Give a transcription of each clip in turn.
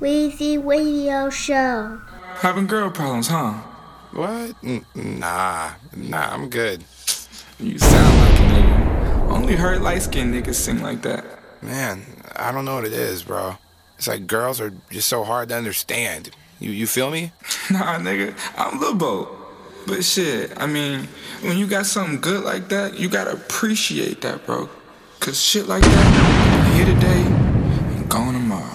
Weezy Radio Show. Having girl problems, huh? What? Nah, I'm good. You sound like a nigga. Only heard light-skinned niggas sing like that. Man, I don't know what it is, bro. It's like girls are just so hard to understand. You feel me? Nah, nigga, I'm Lil Bo. But shit, I mean, when you got something good like that, you gotta appreciate that, bro. Cause shit like that, here today and gone tomorrow.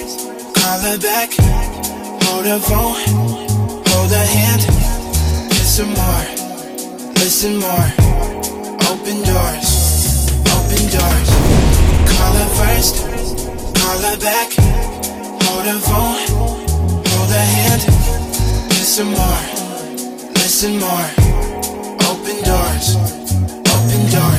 Call her back, hold her phone, hold her hand, kiss her more, listen more, open doors, call her first, call her back, hold her phone, hold her hand, kiss her more, listen more, open doors.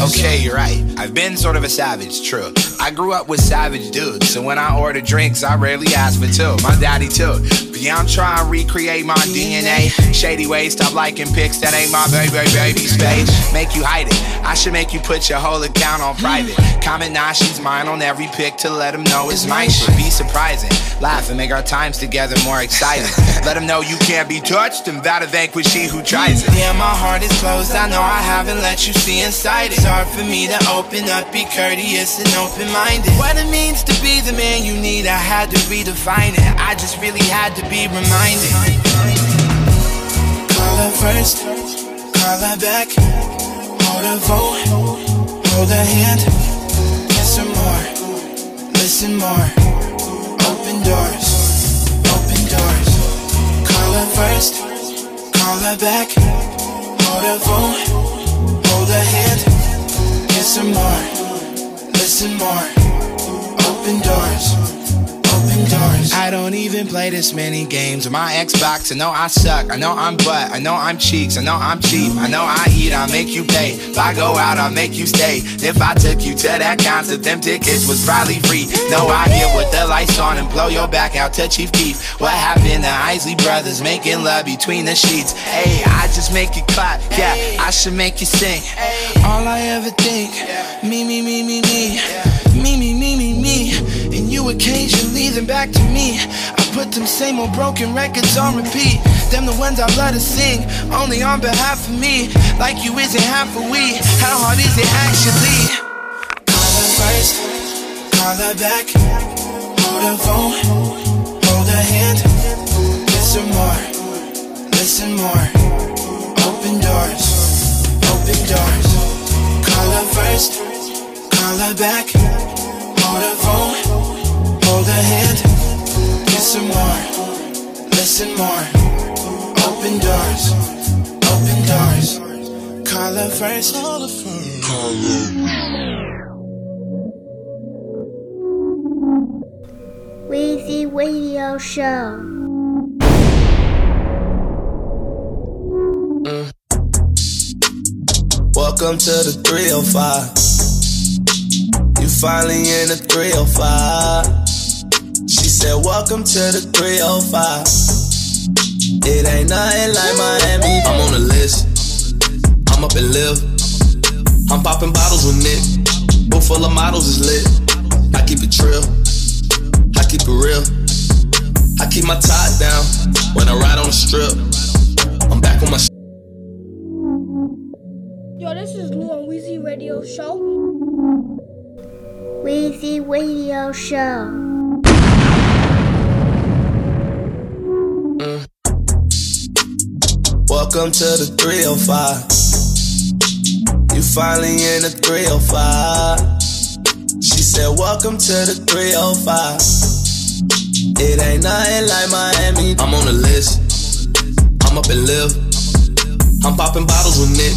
Okay, you're right. I've been sort of a savage, true. I grew up with savage dudes, so when I order drinks, I rarely ask for two. My daddy too. But yeah, I'm trying to recreate my DNA. Shady ways, stop liking pics that ain't my baby's page. Make you hide it. I should make you put your whole account on private. Comment now, she's mine on every pic to let them know it's my shit. Be surprising. Laugh and make our times together more exciting. Let them know you can't be touched and vow to vanquish she who tries it. Yeah, my heart is closed. I know I haven't let you see inside it. It's hard for me to open up, be courteous and open-minded. What it means to be the man you need, I had to redefine it. I just really had to be reminded. Call her first, call her back, hold her phone, hold her hand, kiss her more, listen more, open doors. Call her first, call her back, hold her phone, hold her hand, kiss her more, listen more, open doors. I don't even play this many games on my Xbox. I know I suck, I know I'm butt, I know I'm cheeks, I know I'm cheap, I know I eat, I make you pay. If I go out, I make you stay. If I took you to that concert, them tickets was probably free. No, I get with the lights on and blow your back out to Chief Keef. What happened to Isley Brothers making love between the sheets? Hey, I just make it clap, yeah, I should make you sing. All I ever think, me. Me, and you occasionally them back to me. I put them same old broken records on repeat. Them the ones I love to sing, only on behalf of me. Like you isn't half a we, how hard is it actually? Call her first, call her back, hold her phone, hold her hand, listen more, listen more, open doors, call her first, call her back, hold her phone, hold her hand, kiss her more, listen more, open doors, call her first, call her phone, call her. Weezy Radio Show. Welcome to the 305. Finally in the 305. She said, welcome to the 305. It ain't nothing like Miami. I'm on the list. I'm up and live. I'm popping bottles with Nick. Book full of models is lit. I keep it trill. I keep it real. I keep my tie down when I ride on the strip. I'm back on my shit. Yo, this is Lou on Weezy Radio Show. Weezy Radio Show. Welcome to the 305. You finally in the 305. She said, welcome to the 305. It ain't nothing like Miami. I'm on the list. I'm up and live. I'm popping bottles with Nick.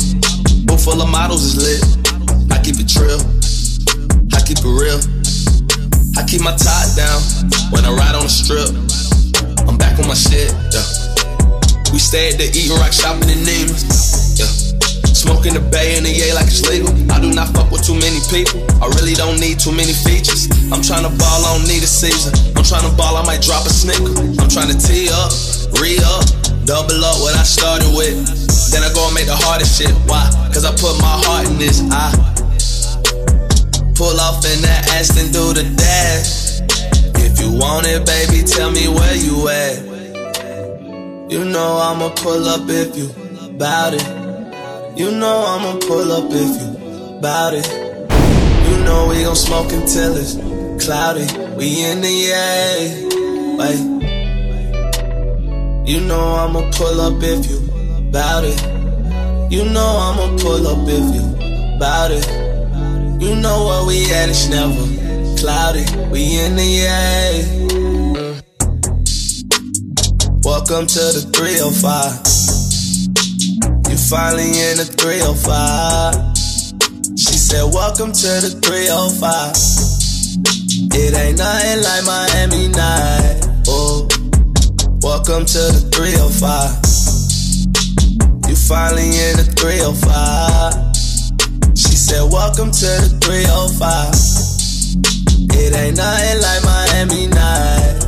Book full of models is lit. I keep it trill. I keep it real. I keep my tie down when I ride on the strip. I'm back on my shit, yeah. We stay at the Eatin' Rock shopping in Neiman's, yeah. Smoking the Bay and the Yay like it's legal. I do not fuck with too many people. I really don't need too many features. I'm tryna ball, I don't need a season. I'm tryna ball, I might drop a snicker. I'm tryna tee up, re-up, double up what I started with. Then I go and make the hardest shit, why? Cause I put my heart in this, I pull off in that ass and do the dash. If you want it, baby, tell me where you at. You know I'ma pull up if you bout it. You know I'ma pull up if you bout it. You know we gon' smoke until it's cloudy. We in the air, like, you know I'ma pull up if you bout it. You know I'ma pull up if you bout it. You know where we at, it's never cloudy. We in the air. Welcome to the 305. You finally in the 305. She said, welcome to the 305. It ain't nothing like Miami night. Oh, welcome to the 305. You finally in the 305. She said, welcome to the 305. It ain't nothing like Miami night.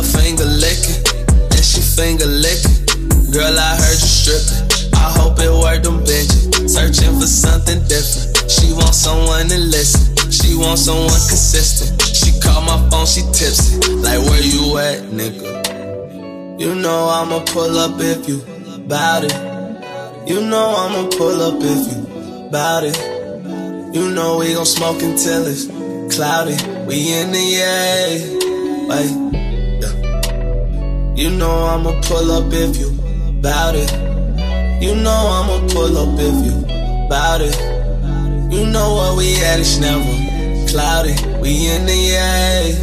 Finger licking, and she finger licking. Girl, I heard you stripping. I hope it worked them benches. Searching for something different. She wants someone to listen. She wants someone consistent. She called my phone, she tipsy. Like, where you at, nigga? You know I'ma pull up if you bout it. You know I'ma pull up if you bout it. You know we gon' smoke until it's cloudy. We in the air, like. You know I'ma pull up if you bout it. You know I'ma pull up if you bout it. You know where we at, it's never cloudy. We in the air.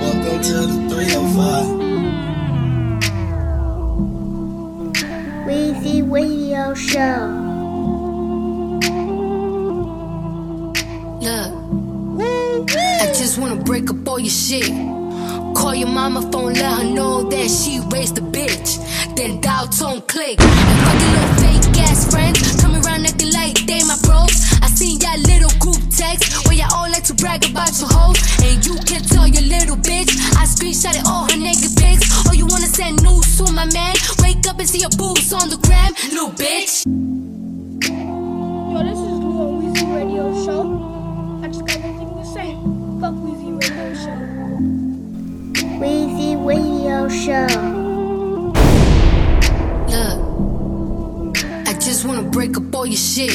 Welcome to the 305 Weezy Radio Show. Look, I just wanna break up all your shit. Call your mama phone, let her know that she raised a bitch. Then dial tone click. And fuck your little fake ass friends coming around acting like they my bros. I seen y'all little group text where y'all all like to brag about your hoes. And you can tell your little bitch I screenshotted all her naked pics. Oh, you wanna send news to my man? Wake up and see your boobs on the gram, little bitch. Yo, this is the Weezy Radio Show. I just got nothing to say. Fuck Weezy Radio Show. Weezy Radio Show. Look, I just wanna break up all your shit.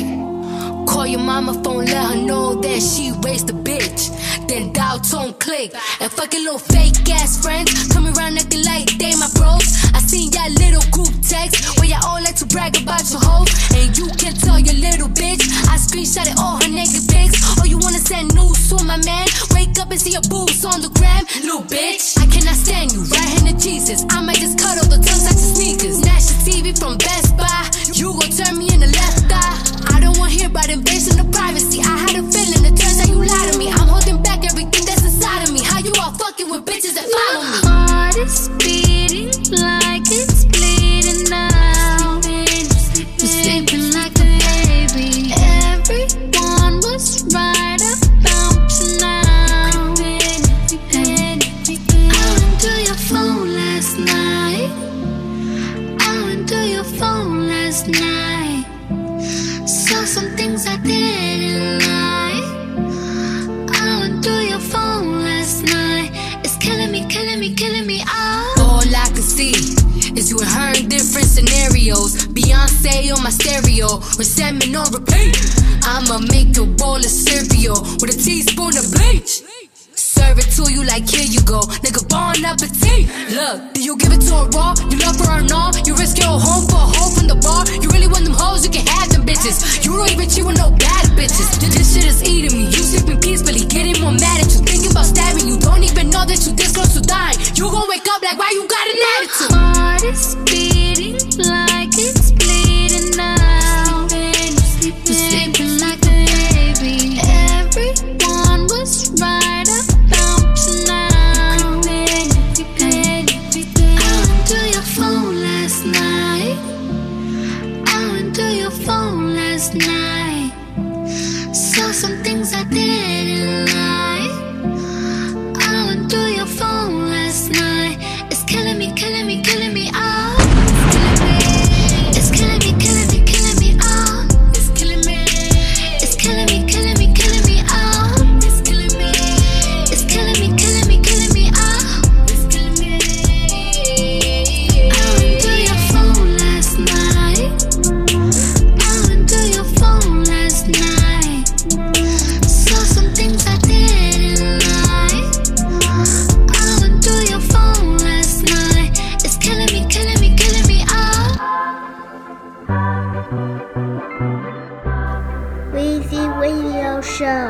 Call your mama phone, let her know that she raised a bitch. Then dial tone click. And fucking little fake ass friends coming around acting like they my bros. I seen y'all little group text where y'all all like to brag about your hoes. And you can tell your little bitch I screenshotted all her naked pics. Oh, you wanna send news to my man? Wake up and see your boobs on the gram, little bitch. I cannot stand you, right-handed Jesus. I might just cut all the tongues out your sneakers. Snatch your TV from Best Buy. You gon' turn me in the left eye. I don't wanna hear about invasion of privacy. I had a feeling it turns out you lied to me. I'm holding back everything that's inside of me. How you all fucking with bitches that follow me? My heart is beating like it's bleeding now. You're sleeping like a baby. Everyone was right about you now. I went to your phone last night. I went to your phone last night. Saw some things I didn't like. I went to your phone last night. It's killing me, killing me, killing me. Oh. All I can see is you and her in different scenarios. Beyonce on my stereo, resentment on repeat. I'ma make a roll of cereal with a teaspoon of bleach. Serve it to you like, here you go, nigga, bon appetit. Look, do you give it to her raw? You love her or no? You risk your home for a hoe from the bar? You really want them hoes? You can have them bitches. You don't even cheat with no bad bitches. This shit is eating me. You sleeping peacefully, getting more mad at you. Thinking about stabbing you. Don't even know that you this close to dying. You gon' wake up like, why you got an attitude? My heart is beating like it's bleeding now. You're sleeping like a baby. Everyone was right. things I didn't like. I went through your phone last night. It's killing me, killing me, killing me. Oh, it's killing me, killing me, killing me. Oh, it's killing me. It's killing me, killing me, killing me. Oh, it's killing me. It's killing me, killing me, killing me. Oh, it's killing me. I went through your phone last night. I went through your phone last night. Weezy Radio Show.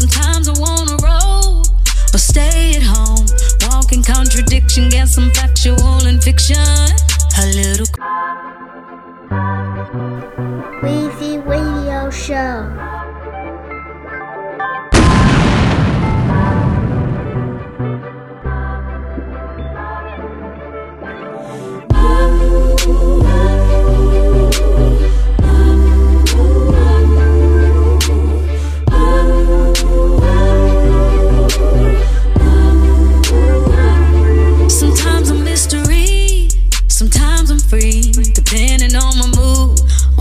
Sometimes I wanna roll or stay at home, walk in contradiction, get some factual and fiction. A little Weezy Radio Show. Depending on my mood,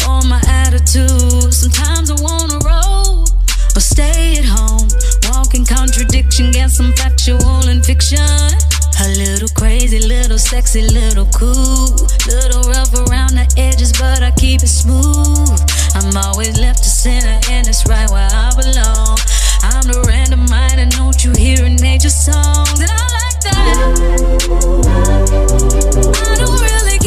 on my attitude. Sometimes I wanna roll or stay at home, walk in contradiction, get some factual and fiction. A little crazy, little sexy, little cool, little rough around the edges, but I keep it smooth. I'm always left to center, and it's right where I belong. I'm the random mind, and don't you hear a nature song? And I like that. I don't really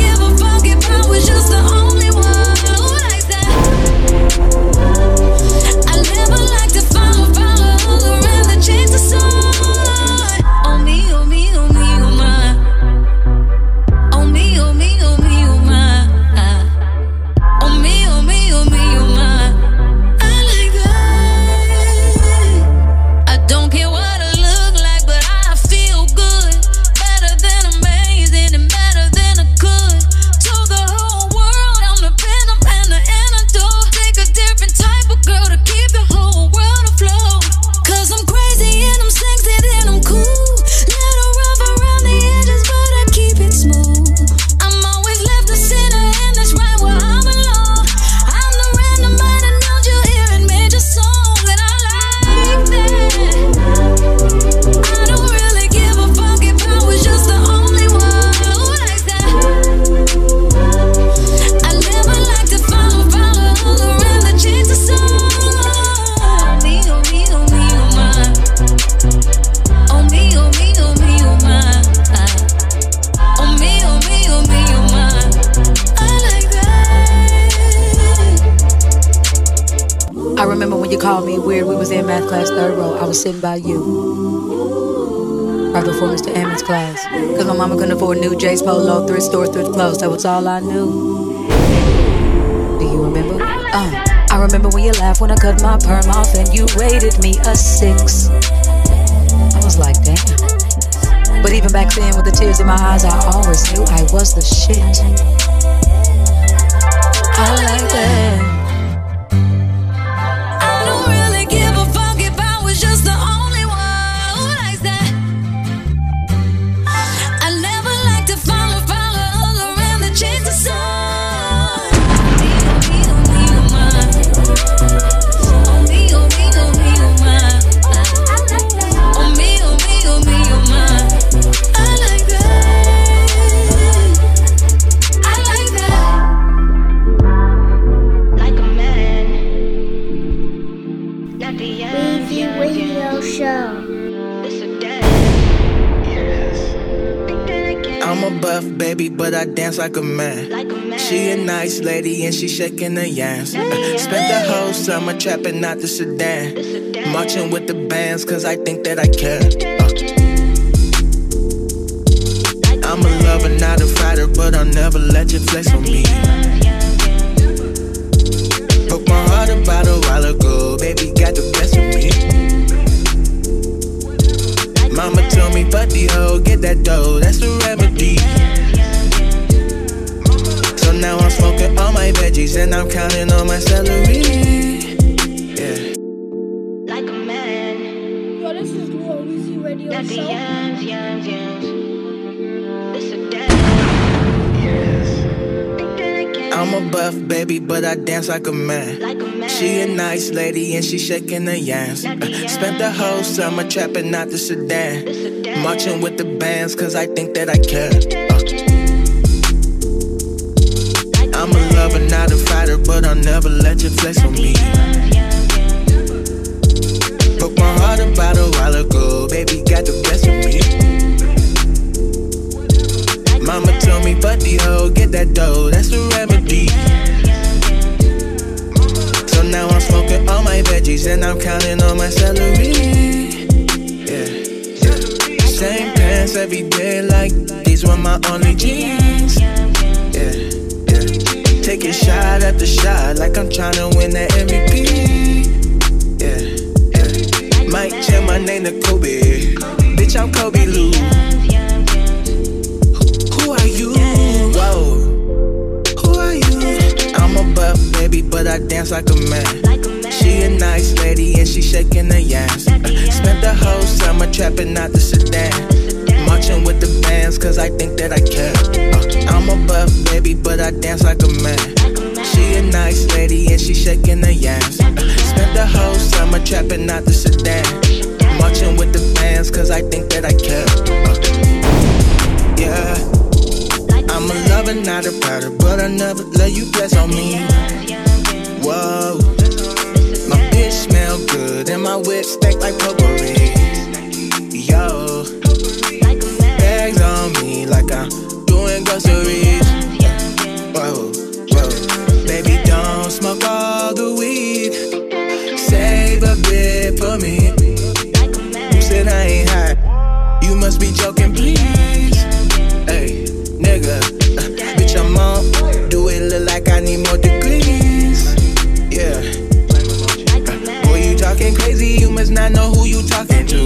just the only one who likes that. I never like to follow all around the change the song. Oh me, oh me, oh me, oh my. Oh me, oh me, oh me, oh my. Oh me, oh me, oh me, oh my. I like that. I don't care what I look like, but I feel good. Better than amazing and better than I could. To the whole girl to keep the whole world afloat. 'Cause I'm crazy and I'm sexy and I'm cool. Little rough around the edges, but I keep it smooth. I'm always left the center, and that's right where I belong. I'm the random mind, I know you hear it, made your song. And I like that. I don't really give a fuck if I was just the only one who likes that. I never like to follow all around the change the song. I remember when you called me weird. We was in math class, third row. I was sitting by you, right before Mr. Ammons' class. 'Cause my mama couldn't afford new J's, Polo, thrift store, thrift clothes. That was all I knew. Do you remember? I remember when you laughed when I cut my perm off and you rated me a 6. I was like, damn. But even back then, with the tears in my eyes, I always knew I was the shit. I like that. But I dance like a man. She a nice lady and she shaking her yams. Spent the whole summer trapping out the sedan, marching with the bands 'cause I think that I can. I'm a lover, not a fighter, but I'll never let you flex on me. Broke my heart about a while ago, baby got the best of me. Mama told me, fuck the hoe, get that dough, that's the remedy. So now I'm smoking all my veggies and I'm counting on my celery. At the end, I'm a buff baby, but I dance like a man. She a nice lady and she shaking her yams. Spent the whole summer trapping out the sedan, marching with the bands, cause I think that I can. I'm a lover, not a fighter, but I'll never let you flex on me. Broke my heart about a while ago, baby got the best of me. Mama told me, fuck the hoe, get that dough, that's the remedy. So now I'm smoking all my veggies and I'm counting on my celery. Yeah. Same pants every day, like these were my only jeans. Yeah. Taking shot after shot, like I'm tryna win that MVP. Might change my name to Kobe. Bitch, I'm Kobe Lou. Who are you? Whoa. Who are you? I'm a buff baby, but I dance like a man. She a nice lady and she shaking her yams. Spent the whole summer trapping out the sedan, marching with the bands, cause I think that I can. I'm a buff baby, but I dance like a man. She a nice lady and she shaking her yams. Spent the whole summer trapping out the sedan, marching with the bands, cause I think that I care. Yeah, I'm a lover, not a powder, but I never let you bless on me. Whoa, my bitch smell good and my whip stank like potpourri. Yo, bags on me like I'm doing groceries. Whoa, whoa, baby don't smoke all the weed. Save a bit for me. You said I ain't hot, you must be joking, please. Hey, nigga, bitch I'm on. Do it look like I need more degrees? Yeah. Boy, you talking crazy, you must not know who you talking to.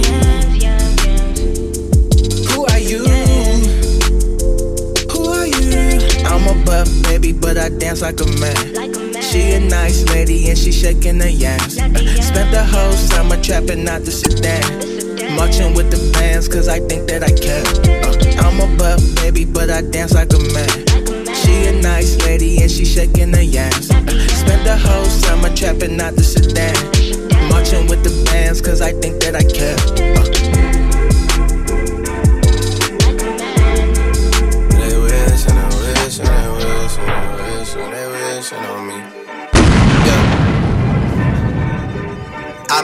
Who are you? Who are you? I'm a buff baby, but I dance like a man. She a nice lady and she shaking her yams. Spent the whole summer trapping out the sedan, marching with the bands, cause I think that I can. I'm a buff baby, but I dance like a man. She a nice lady and she shaking her yams. Spent the whole summer trapping out the sedan, marching with the bands, cause I think that I can. I've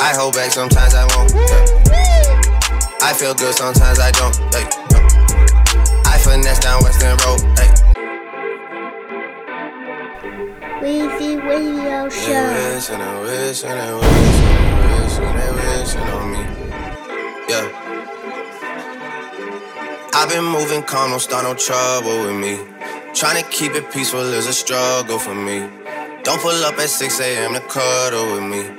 I hold back sometimes I won't, yeah. I feel good sometimes I don't, yeah. I finesse down Western Road, yeah. Weezy Radio Show. They wishing and wishing and wishing and wishing on me, yeah. I've been moving calm, don't start no trouble with me. Trying to keep it peaceful is a struggle for me. Don't pull up at 6 a.m. to cuddle with me.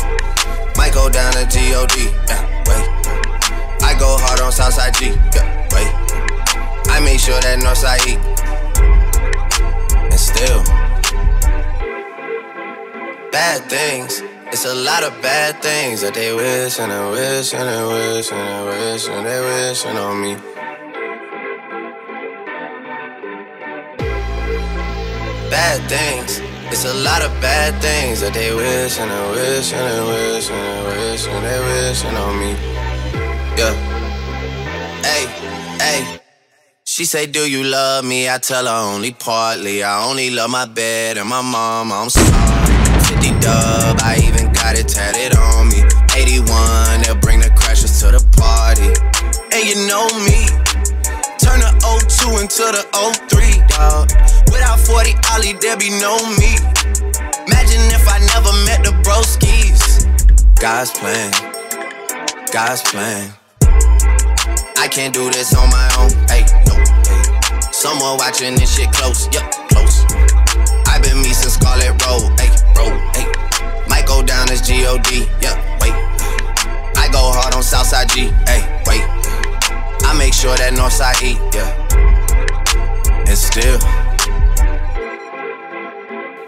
Might go down to G.O.D., yeah, wait. I go hard on Southside G, yeah, wait. I make sure that Northside E and still. Bad things, it's a lot of bad things that they wish and they wish and they wish and they wish and they wishing on me. Bad things, it's a lot of bad things that they wish and they wish and they wish and they wish and they wishing on me. Yeah. Hey, hey. She say, do you love me? I tell her only partly. I only love my bed and my mom, I'm sorry. 50 dub, I even got it tatted on me. 81, they'll bring the crashers to the party. And you know me, turn the 02 into the 03, dog. Without 40 Ollie, there be no me. Imagine if I never met the broskies. God's plan, God's plan. I can't do this on my own, ayy, no, ayy. Someone watching this shit close, yeah, close. I been me since Scarlet Road, ayy, bro, ayy. Might go down as G.O.D., yeah, wait. I go hard on Southside G, ayy, wait. I make sure that Northside E, yeah. And still,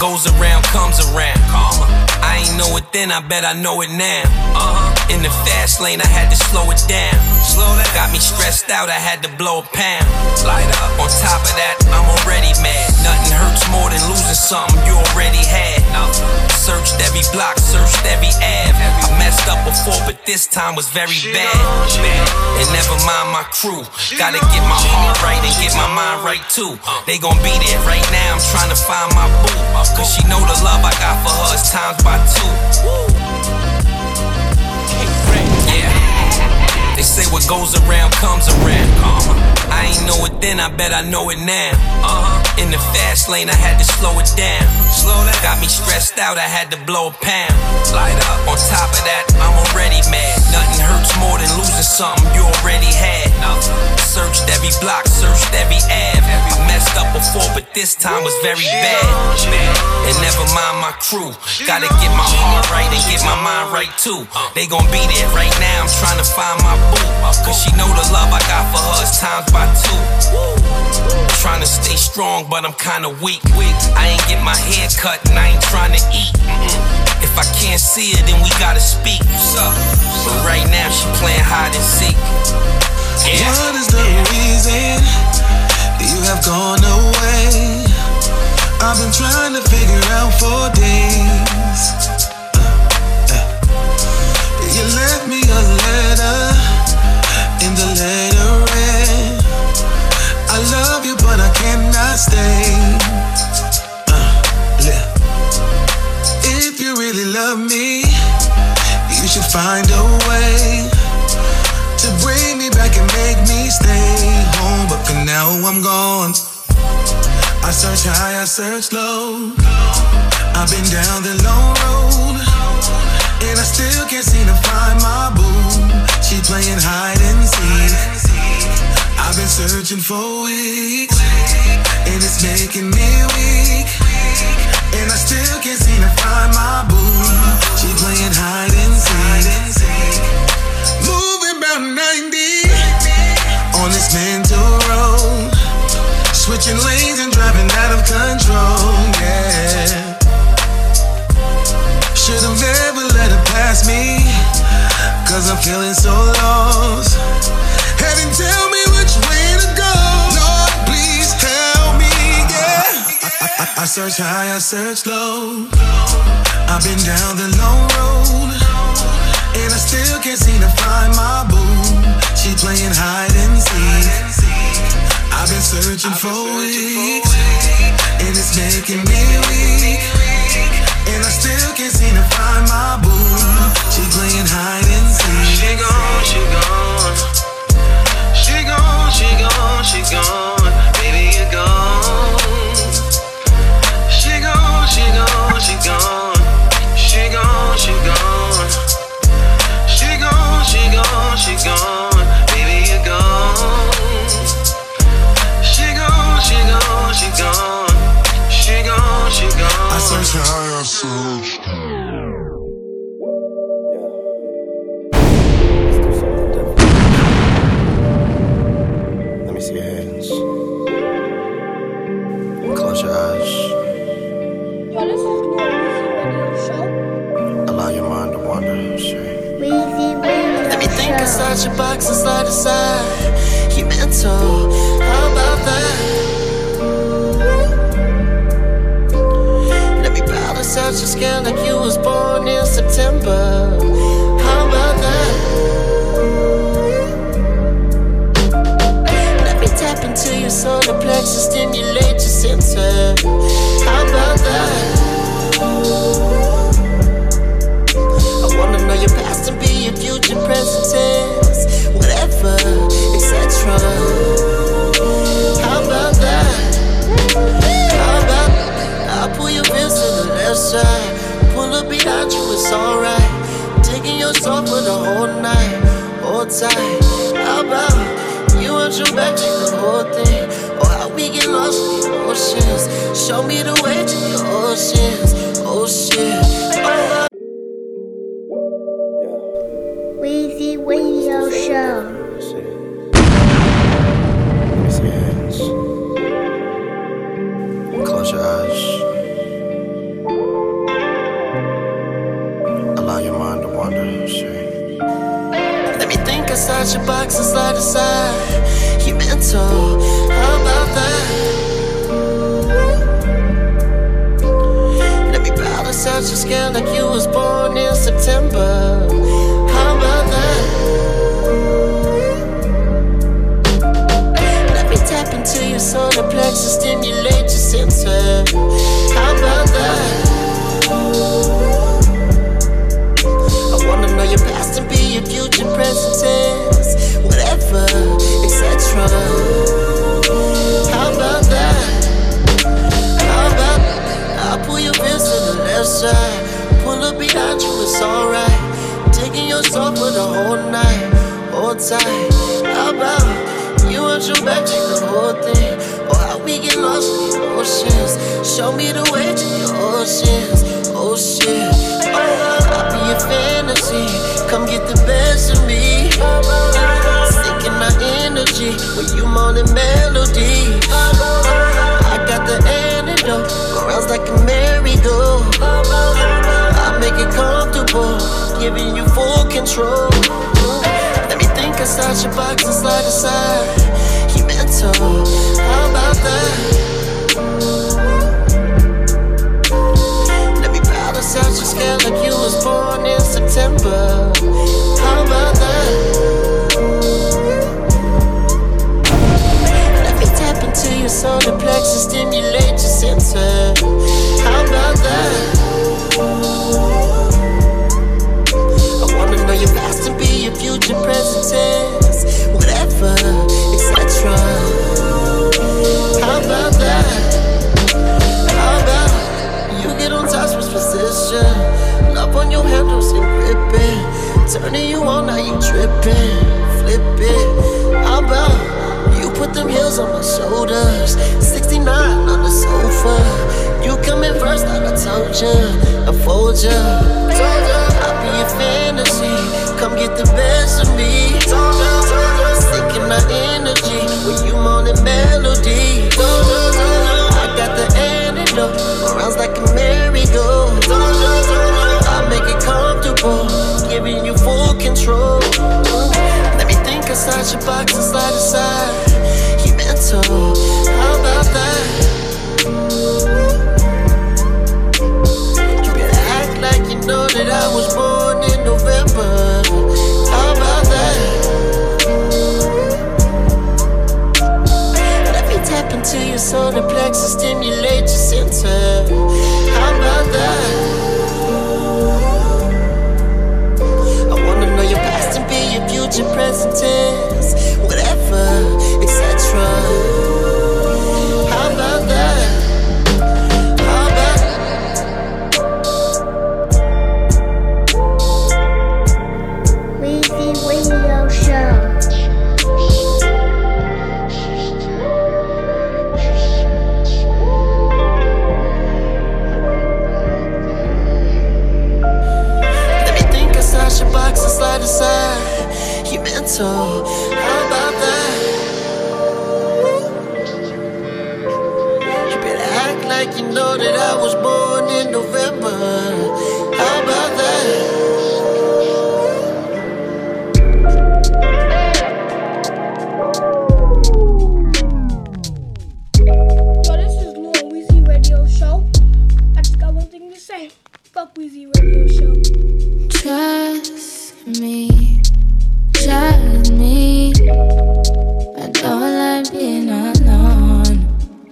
Goes around, comes around. I ain't know it then, I bet I know it now. In the fast lane, I had to slow it down. Got me stressed out, I had to blow a pound. Light up. On top of that, I'm already mad. Nothing hurts more than losing something you already had. Searched every block, searched every ad. I messed up before, but this time was very bad. And never mind my crew. Gotta get my heart right and get my mind right too. They gon' be there right now, I'm trying to find my boo. Cause she know the love I got for her is times by two. Yeah. They say what goes around comes around. I ain't know it then, I bet I know it now. In the fast lane, I had to slow it down. Got me stressed out, I had to blow a pound. Light up. On top of that, I'm already mad. Nothing hurts more than losing something you already had. Searched every block, searched every ad. I messed up before, but this time was very bad. And never mind my crew. Gotta get my heart right and get my mind right too. They gon' be there right now, I'm trying to find my boo. Cause she know the love I got for her is times by two. Trying to stay strong, but I'm kinda weak. I ain't get my hair cut and I ain't trying to eat. If I can't see her, then we gotta speak. But right now she playing hide and seek. Yeah. What is the reason you have gone away? I've been trying to figure out for days. You left me a letter, and the letter read, I love you but I cannot stay. If you really love me, you should find a way to bring me back and make me stay home. But for now I'm gone. I search high, I search low. I've been down the long road, and I still can't seem to find my boo. She playing hide and seek. I've been searching for weeks, and it's making me weak. And I still can't seem to find my boo. She playing hide and seek. Moving about 90 on this mental road. Switching lanes and driving out of control, yeah. Should've never let it pass me, cause I'm feeling so lost. Heaven, tell me which way to go. Lord, please tell me, yeah. I search high, I search low. I've been down the long road, and I still can't seem to find my boo. She playing hide and seek. I've been searching for weeks, and it's making me weak. And I still can't seem to find my Watch your box and slide aside. You mental, how about that? Let me powder such a skin like you was born in September. How about that? Let me tap into your solar plexus, stimulate your center. How about that? Your past and be your future, present tense, whatever, etc. How about that? How about that? I'll pull your wrist to the left side, pull up behind you, it's alright. Taking your soul for the whole night, hold tight. How about you and your magic, the whole thing? Or how we get lost in the oceans? Show me the way to your oceans, oh shit. Oh, Weezy Radio Show. Raise your hands. Close your eyes. Allow your mind to wander. Let me think outside your box and slide aside. You mental, how about that? Let me powder such a skin like you was born in September. To your solar plexus, stimulate your center. How about that? I wanna know your past and be your future, present tense, whatever, etc. How about that? How about that? I'll pull your wrist to the left side, pull up behind you, it's alright. Taking your soul for the whole night, hold tight. How about you want your back, take the whole thing. Or how we get lost in the oceans. Show me the way to your oceans. Oh shit. Oh, I'll be your fantasy. Come get the best of me. Sticking my energy when you moan in melody. I got the antidote. Go rounds like a merry-go. I make it comfortable, giving you full control. Inside your box and slide aside. You mental, how about that? Let me powder such a scale like you was born in September. How about that? Let me tap into your solar plexus, stimulate your center. How about that? Your past and be your future, present tense, whatever, etc. How about that? How about you get on touch with precision? Love on your handles and grip it, turning you on, now you tripping, flip it. How about you put them heels on my shoulders, 69 on the sofa. You come in first, like I told ya, I fold ya. Your fantasy, come get the best of me. Sticking my energy when you moan in melody. I got the antidote, rounds like a merry-go. I make it comfortable, giving you full control. Let me think outside your box and slide aside. You mental, how about that? You better act like you know that I was born in November. How about that? Let me tap into your solar plexus, stimulate your center. How about that? I wanna know your past and be your future, present tense, whatever, etc. How about that? You mental, how about that? You better act like you know that I was born in November. How about that? my Fuck Weezy radio show. Trust me, I don't like being alone.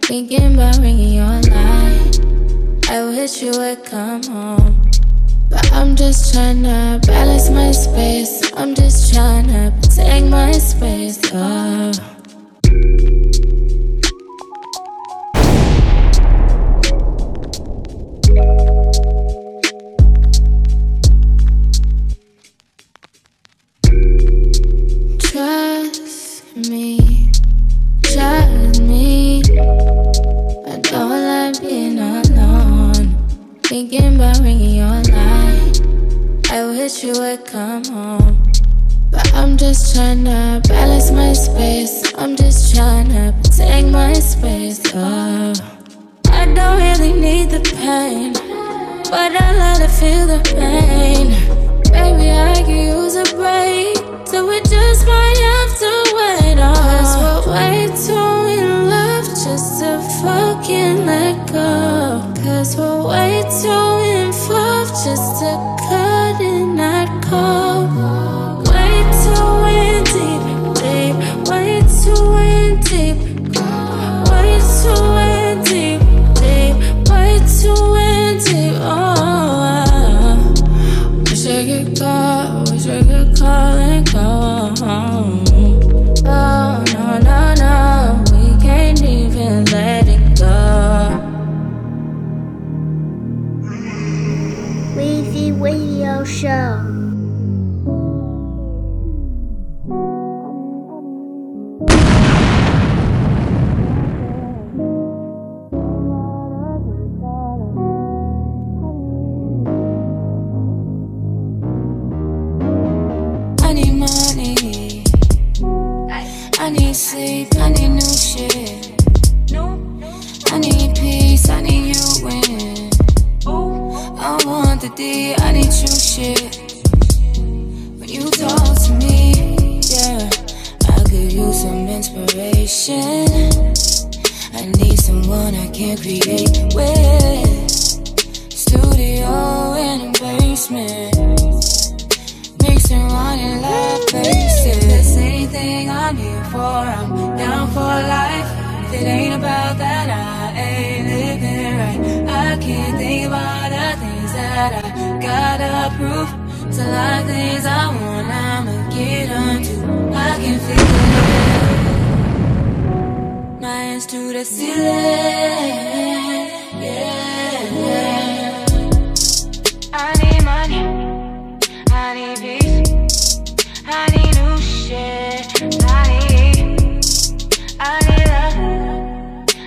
Thinking about ringing your line, I wish you would come home. But I'm just tryna balance my space, I'm just tryna protect my space, oh. Trust me, I don't like being alone. Thinking about ringing your line, I wish you would come home. But I'm just tryna balance my space, I'm just tryna protect my space, oh. I don't really need the pain, but I love to feel the pain. Baby, I could use a break, so it just might have to wait, oh. 'Cause we're way too in love just to fucking let go. 'Cause we're way too involved just to cut and not call. Way too in deep, babe. Way too in deep. Way too in deep, babe. Way too in deep, oh. Wish I could call, wish I could call and go home. Oh, no, no, no, we can't even let it go. Weezy Radio Show. I need true shit. When you talk to me, yeah, I could use some inspiration. I need someone I can create with. Studio in the basement, mixing wine and live faces. That's anything I'm here for, I'm down for life. If it ain't about that, I ain't living right. I can't think about nothing that I gotta prove. It's a lot of things I want, I'ma get onto. I can feel it. My hands to the ceiling, yeah. I need money, I need peace, I need new shit, I need love,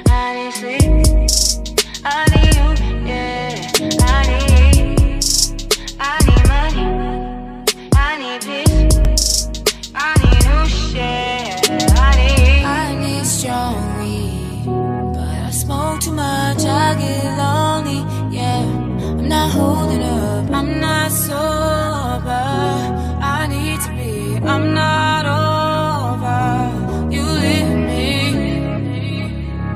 I need sleep, I need you, yeah. I get lonely, yeah. I'm not holding up, I'm not sober. I need to be, I'm not over. You leave me,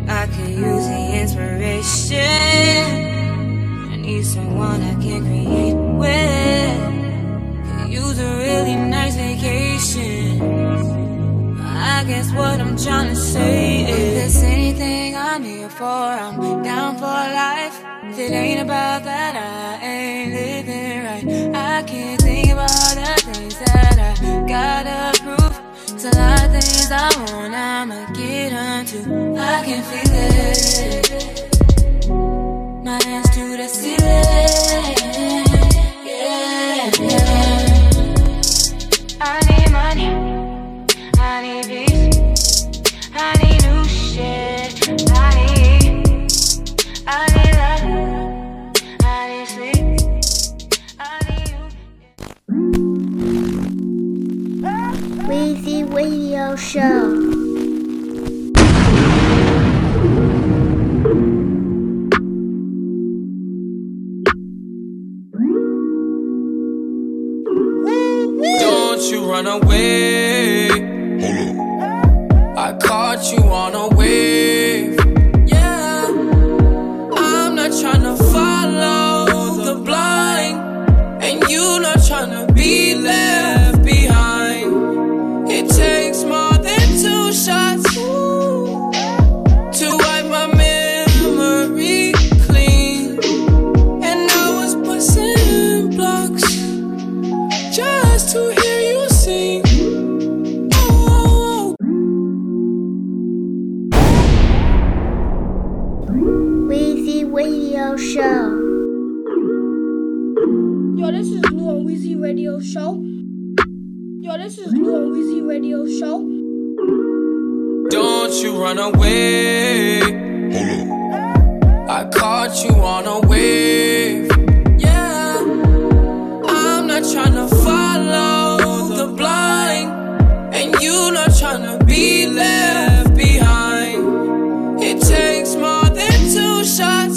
I could use the inspiration. I need someone I can create with. Could use a really nice vacation. I guess what I'm trying to say is, if there's anything I'm here for, I'm down for life. If it ain't about that, I ain't living right. I can't think about the things that I gotta prove. It's a lot of things I want, I'ma get onto. I can feel it. My hands to the ceiling, yeah, yeah. I need money, I need peace, I need new shit, I need love, I need sleep, I need you. Weezy Radio Show. Don't you run away. I caught you on a wave. Tryna follow the Yo, this is Lou and Weezy Radio Show. Don't you run away. Hold up. I caught you on a wave. Yeah. I'm not tryna follow the blind, and you not tryna be left behind. It takes more than two shots.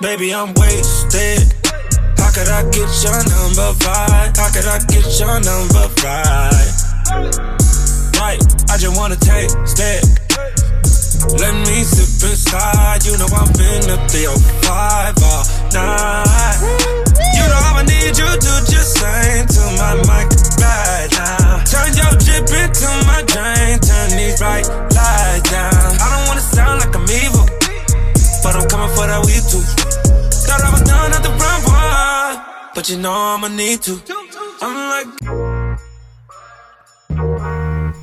Baby, I'm wasted. How could I get your number right? How could I get your number right? Right, I just wanna taste it. Let me sip inside. You know I've been up to your vibe all night. You know I'ma need you to just sing to my mic right now. Turn your drip into my drain. Turn these bright lights down. I don't wanna sound like I'm evil, but I'm coming for that weed too. Thought I was done at the wrong one, but you know I'ma need to. I'm like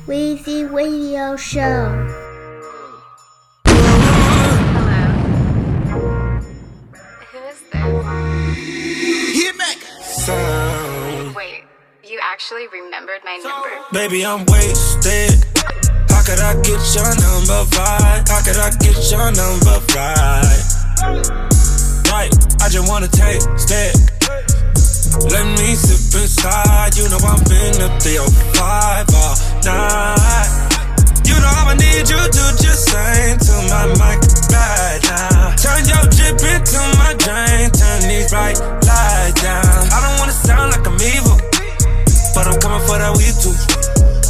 Weezy Radio Show. Hello. Who is this? Hit back. Wait, you actually remembered my number. Baby, I'm wasted. How could I get your number right? How could I get your number right? Right, I just wanna taste it. Let me sip inside. You know I've been up to your vibe all night. You know I'ma need you to just sing to my mic right now. Turn your drip into my drain. Turn these bright lights down. I don't wanna sound like I'm evil, but I'm coming for that weed too.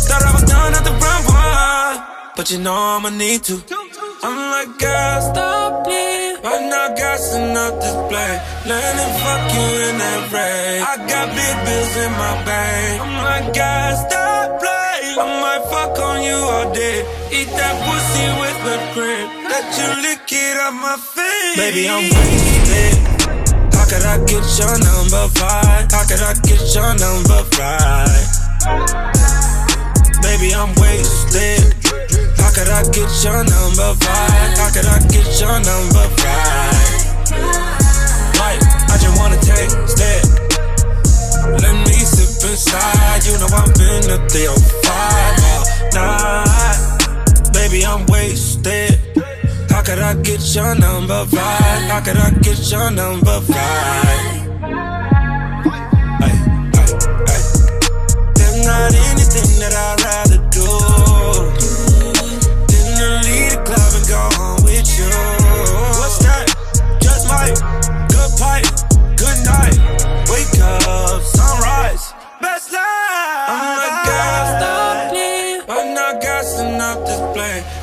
Thought I was done at the wrong one, but you know I'ma need to. I'm like, girl, stop it. Right now, gassing up this plane. Learning, fuck you in that rain. I got big bills in my bank. I'm like, girl, stop playing. I might fuck on you all day. Eat that pussy with whipped cream. Let you lick it up my face. Baby, I'm wasted. How could I get your number right? How could I get your number right? Baby, I'm wasted. How could I get your number right? How could I get your number right? Right, I just wanna taste it. Let me sip inside. You know I've been up to your vibe all night. Baby, I'm wasted. How could I get your number right? How could I get your number right? Ay, ay, ay. There's not anything that I'd rather do. Good pipe, good night, wake up, sunrise, best life.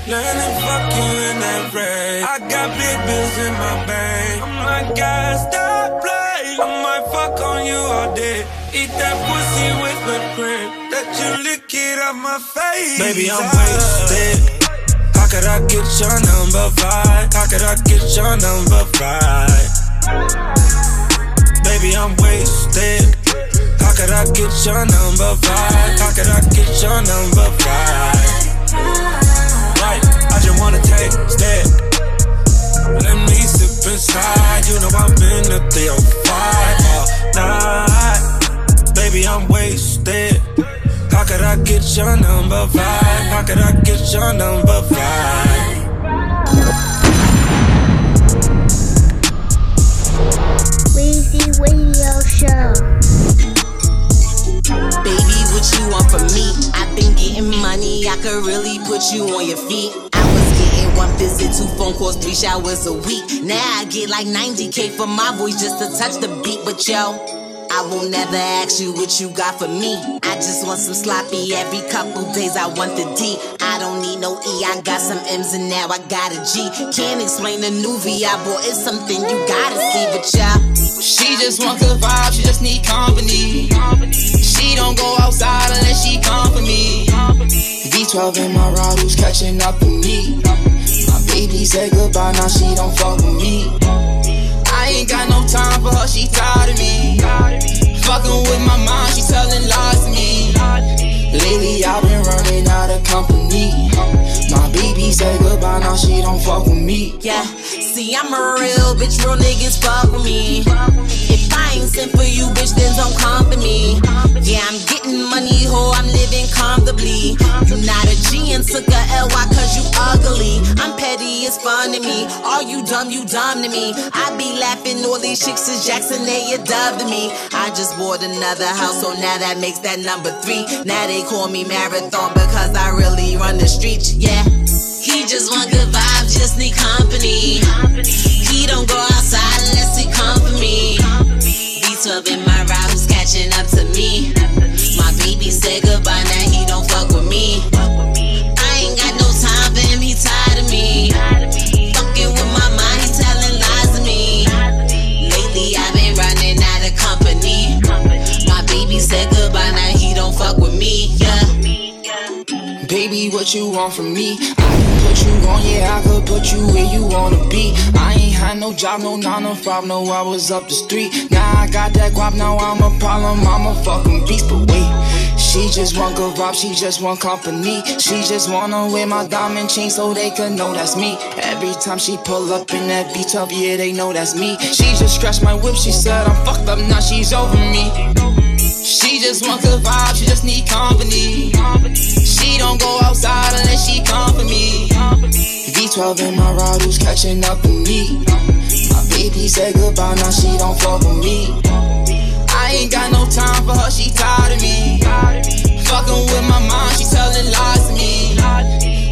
Landing fucking in that rain. I got big bills in my bank. I'm like, guys, stop playing. I might fuck on you all day. Eat that pussy with the cream. Let you lick it off my face. Baby, I'm wasted. How could I get your number five? How could I get your number five? Baby, I'm wasted. How could I get your number five? How could I get your number five? Right, I just wanna take that. Let me sip inside. You know I've been up there on fire all night. Baby, I'm wasted. How could I get your number five? How could I get your number five? Weezy Radio Show. Baby, what you want from me? I've been getting money, I could really put you on your feet. I was getting one visit, 2 phone calls, 3 showers a week. Now I get like 90K for my voice just to touch the beat. But yo, I will never ask you what you got for me. I just want some sloppy. Every couple days I want the D. I don't need no E, I got some M's and now I got a G. Can't explain the new VI, boy, it's something you gotta see. But yeah, she just want the vibe, she just need company. She don't go outside unless she come for me. V12 in my ride, who's catching up with me? My baby said goodbye, now she don't fuck with me. I ain't got no time for her, she tired of me. Fucking with my mom, she telling lies to me. Lately I've been running out of company. My baby said goodbye, now she don't fuck with me. Yeah, see I'm a real bitch, real niggas fuck with me. If I ain't sent for you, bitch, then don't come for me. Yeah, I'm getting money, ho, I'm living comfortably. You not a G and took a L.Y. cause you ugly. I'm petty, it's fun to me. All you dumb to me. I be laughing, all these chicks is Jackson, they a dub to me. I just bought another house, so now that makes that number 3. Now they call me Marathon because I really run the streets, yeah. He just want good vibes, just need company. He don't go outside unless he come for me. V12 in my ride, who's catching up to me? My baby said goodbye, now he don't fuck with me. I ain't got no time for him, he tired of me. Fucking with my mind, he telling lies to me. Lately I've been running out of company. My baby said goodbye, now he don't fuck with me, yeah. Baby, what you want from me? You on, yeah, I could put you where you wanna be. I ain't had no job, no 9 to 5, no, I was up the street. Now I got that guap, now I'm a problem, I'm a fucking beast. But wait, she just want good vibes, she just want company. She just wanna wear my diamond chain so they can know that's me. Every time she pull up in that V12, yeah, they know that's me. She just scratched my whip, she said I'm fucked up, now she's over me. She just want good vibes, she just need company. She don't go outside unless she come for me. V12 in my ride, who's catching up with me? My baby said goodbye, now she don't fuck with me. I ain't got no time for her, she tired of me. Fucking with my mom, she telling lies to me.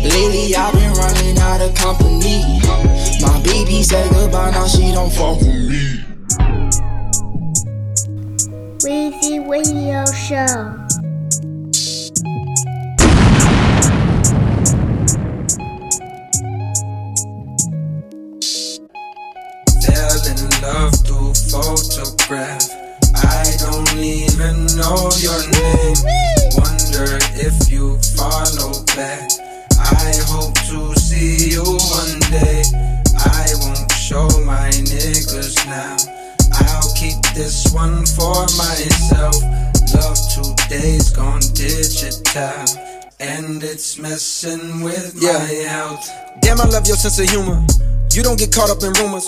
Lately I've been running out of company. My baby said goodbye, now she don't fuck with me. Weezy Radio Show. Love through photograph. I don't even know your name. Wonder if you follow back. I hope to see you one day. I won't show my niggas now. I'll keep this one for myself. Love today's gone digital, and it's messing with my health. Damn, I love your sense of humor. You don't get caught up in rumors.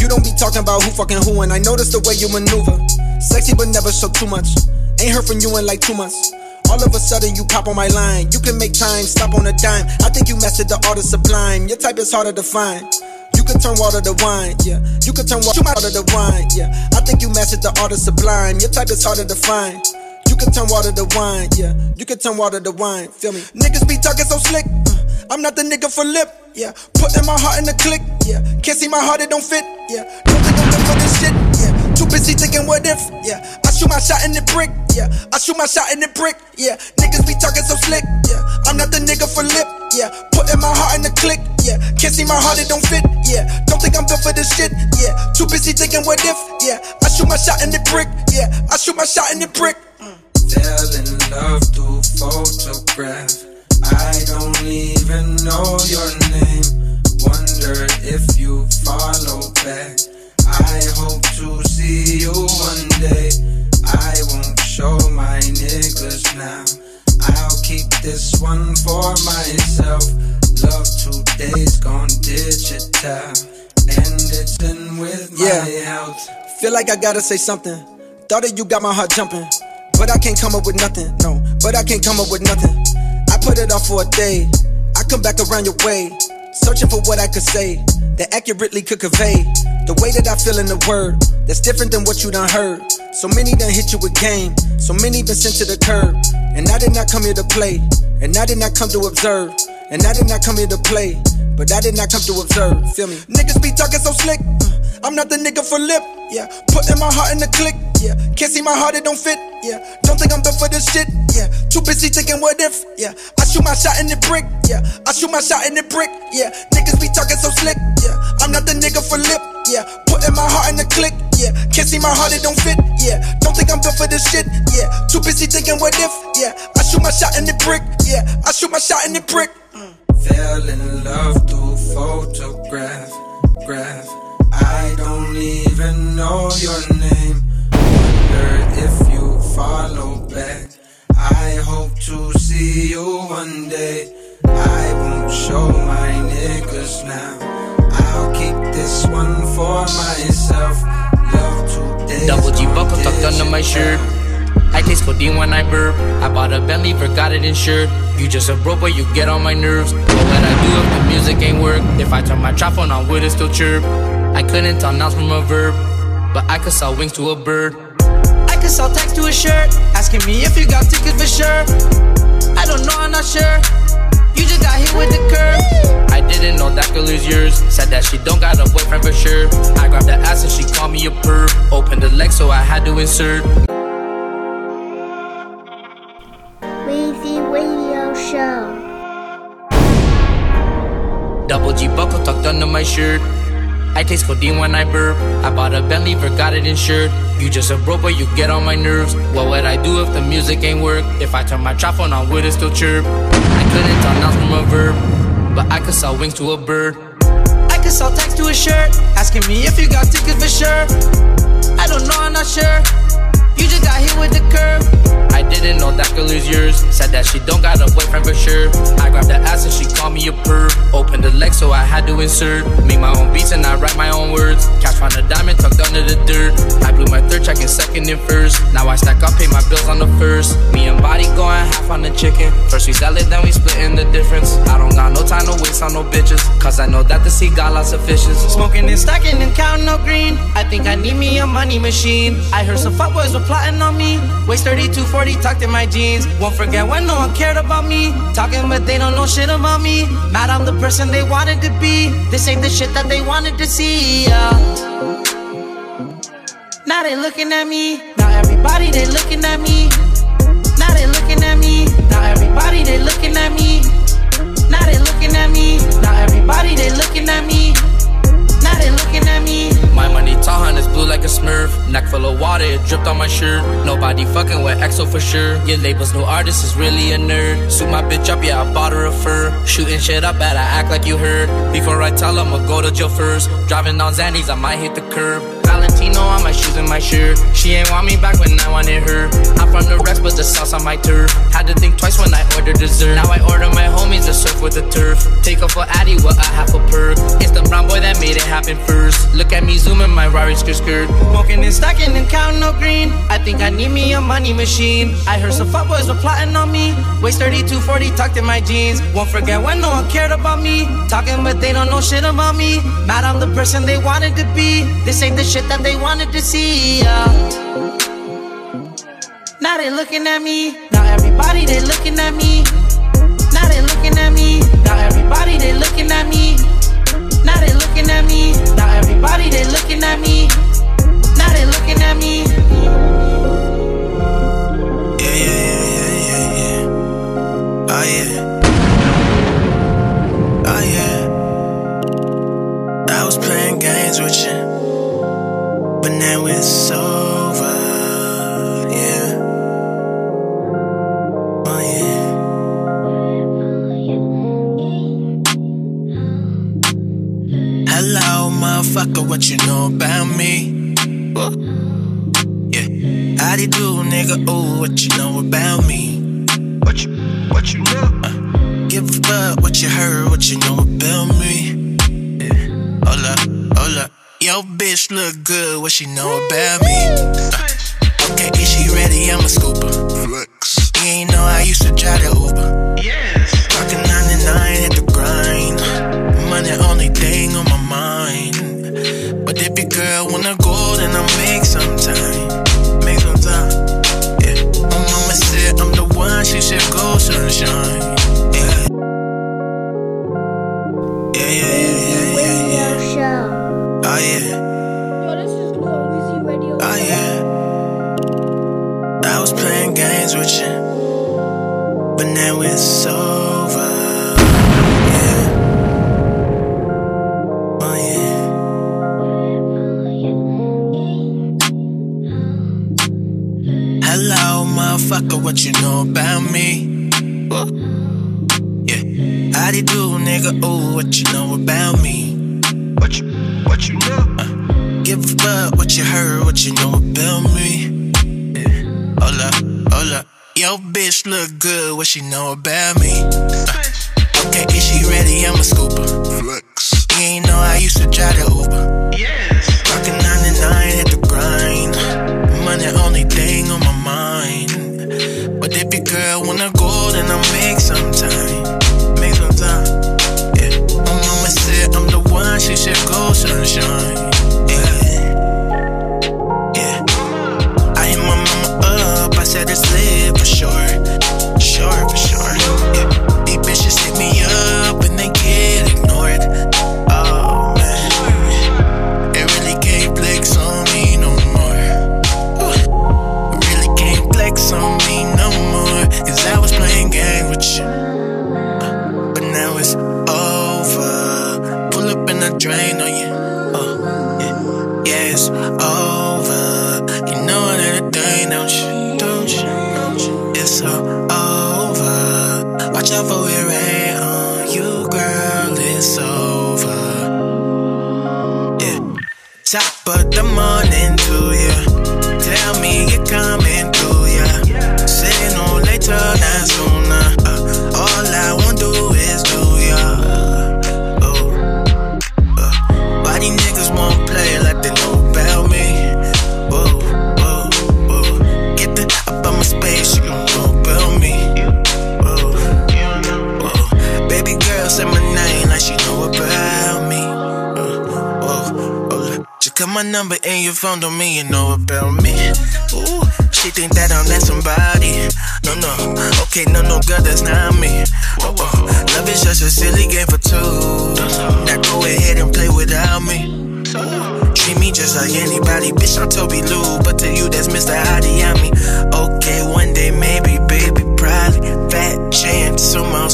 You don't be talking about who fucking who, and I notice the way you maneuver. Sexy but never show too much. Ain't heard from you in like 2 months. All of a sudden you pop on my line. You can make time, stop on a dime. I think you mastered the art of sublime. Your type is harder to find. You can turn water to wine, yeah. You can turn water to wine, yeah. I think you mastered the art of sublime. Your type is harder to find. You can turn water to wine, yeah. You can turn water to wine, feel me? Niggas be talking so slick. I'm not the nigga for lip, yeah. Putting my heart in the click, yeah. Can't see my heart, it don't fit, yeah. Don't think I'm good for this shit, yeah. Too busy thinking what if, yeah. I shoot my shot in the brick, yeah. I shoot my shot in the brick, yeah. Niggas be talking so slick, yeah. I'm not the nigga for lip, yeah. Putting my heart in the click, yeah. Can't see my heart, it don't fit, yeah. Don't think I'm built for this shit, yeah. Too busy thinking what if, yeah. I shoot my shot in the brick, yeah. I shoot my shot in the brick. Fell in love through photograph. I don't even know your name. Wonder if you follow back. I hope to see you one day. I won't show my niggas now. I'll keep this one for myself. Love 2 days gone digital. And it's in with my health. Feel like I gotta say something. Thought that you got my heart jumping. But I can't come up with nothing, no. But I can't come up with nothing. I put it off for a day. I come back around your way. Searching for what I could say that accurately could convey the way that I feel in the word. That's different than what you done heard. So many done hit you with game. So many been sent to the curb. And I did not come here to play. And I did not come to observe. And I did not come here to play. But I did not come to observe. Feel me? Niggas be talking so slick. I'm not the nigga for lip. Yeah, putting my heart in the click. Yeah, can't see my heart, it don't fit. Yeah, don't think I'm built for this shit. Yeah, too busy thinking what if. Yeah, I shoot my shot in the brick. Yeah, I shoot my shot in the brick. Yeah, niggas be talking so slick. Yeah, I'm not the nigga for lip. Yeah, putting my heart in the click. Yeah, can't see my heart, it don't fit. Yeah, don't think I'm built for this shit. Yeah, too busy thinking what if. Yeah, I shoot my shot in the brick. Yeah, I shoot my shot in the brick. Fell in love through photograph. I don't even know your name. If you follow back, I hope to see you one day. I won't show my niggas now. I'll keep this one for myself. Love today. Double G bubble tucked under my shirt. I taste codeine when I burp. I bought a Bentley, forgot it insured. You just a bro, but you get on my nerves. What would I do if the music ain't work? If I turn my trap on, I would it still chirp. I couldn't tell nouns from a verb, but I could sell wings to a bird. I could sell text to a shirt, asking me if you got tickets for sure. I don't know, I'm not sure. You just got hit with the curve. I didn't know that girl is yours. Said that she don't got a boyfriend for sure. I grabbed the ass and she called me a perv. Opened the leg so I had to insert. Weezy Radio Show. Double G buckle tucked under my shirt. I taste codeine when I burp. I bought a Bentley, forgot it insured. You just a bro, but you get on my nerves. What would I do if the music ain't work? If I turn my trap on, I would it still chirp. I couldn't tell nouns from a verb, but I could sell wings to a bird. I could sell text to a shirt, asking me if you got tickets for sure. I don't know, I'm not sure. You just got hit with the curve. I didn't know that girl is yours. Said that she don't got a boyfriend for sure. I grabbed the ass and she called me a perv. Opened the leg so I had to insert. Make my own beats and I write my own words. Cash found a diamond tucked under the dirt. I blew my third check in second and first. Now I stack up, pay my bills on the first. Me and body going half on the chicken. First we sell it, then we splitting the difference. I don't got no time to waste on no bitches, cause I know that the sea got lots of fishes. Smoking and stacking and counting no green. I think I need me a money machine. I heard some fuckboys were plotting on me. Waist 3240 tucked in my jeans. Won't forget when no one cared about me. Talking but they don't know shit about me. Mad I'm the person they wanted to be. This ain't the shit that they wanted to see, yeah. Now they looking at me. Now everybody they looking at me. Now they looking at me. Now everybody they looking at me. Now they looking at me. Now everybody they looking at me. Now they looking at me. My money Tahan is blue like a smurf. Neck full of water, it dripped on my shirt. Nobody fucking with EXO for sure. Your label's new artist is really a nerd. Suit my bitch up, yeah, I bought her a fur. Shooting shit up, better act like you heard. Before I tell them, I'll go to jail first. Driving on Xannies, I might hit the curb. Valentino on my shoes and my shirt. She ain't want me back when I wanted her. I'm from the Rex, but the sauce on my turf. Had to think twice when I ordered dessert. Now I order my homies to surf with the turf. Take off a Addy with a half a perk. It's the brown boy that made it happen first. Look at me zooming my Rari skirt. Smoking and stacking and counting no green. I think I need me a money machine. I heard some fuckboys were plotting on me. Waist 3240 tucked in my jeans. Won't forget when no one cared about me. Talking but they don't know shit about me. Mad I'm the person they wanted to be. This ain't the shit that they wanted to see, yeah. Now they looking at me. Now everybody they looking at me. Now they looking at me. Now everybody they looking at me. Now they looking at me. Now everybody they looking at me. Now they looking at me. Yeah, yeah, yeah, yeah, yeah, yeah. Oh yeah. motherfucker, what you know about me? Yeah, how they do, nigga? Oh, what you know about me? What you know? Give a fuck what you heard, what you know about me? Yeah. Hold up. Yo, bitch look good, what she know about me? Okay, is she ready? I'm a scooper. Flex. You ain't know I used to drive the Uber. Yes. Talking 99 at the grind. Money only thing on my mind. But if your girl wanna go, then I'll make some time. Make some time. Yeah. My mama said I'm the one, she said go sunshine. I was playing games with you, but now it's over. Yeah. Oh yeah. Hello, motherfucker, what you know about me? Yeah. How they do, nigga? Ooh, what you know about me? What you know? Give a fuck what you heard, what you know about me? Yeah. Hold up. Yo, bitch look good, what she know about me? Okay, is she ready? I'm a scooper. Flex. You ain't know I used to drive the Uber. Yes. Rockin' 99 at the grind. Money only thing on my mind. But if your girl wanna go, then I'll make some time. Make some time. Yeah. My mama said I'm the one, she said go sunshine. For sure. Yeah. These bitches hit me up and they get ignored. Oh man, they really can't flex on me no more. Ooh. Really can't flex on me no more. Cause I was playing games with you, but now it's over. Pull up and I drain on you. Oh, yeah. Yeah, it's over. You know that it ain't, don't you? It's over. Watch out for it rain on you, girl. It's over. Yeah. Top of the morning to ya. Tell me you're coming through ya. Say no later, not sooner. All I want to do is do ya. Oh. Why these niggas won't play like they know about me? Oh. Get the top of my space, you gon' know about me. Say my name like she know about me. Just cut my number in your phone, don't mean you know about me. Ooh, she think that I'm that somebody. No, okay, no, girl, that's not me. Love is just a silly game for two. Now go ahead and play without me. Ooh, treat me just like anybody, bitch, I'm Toby Lou. But to you, that's Mr. Adiami. Okay, one day, maybe, baby, probably. Fat chance, somehow,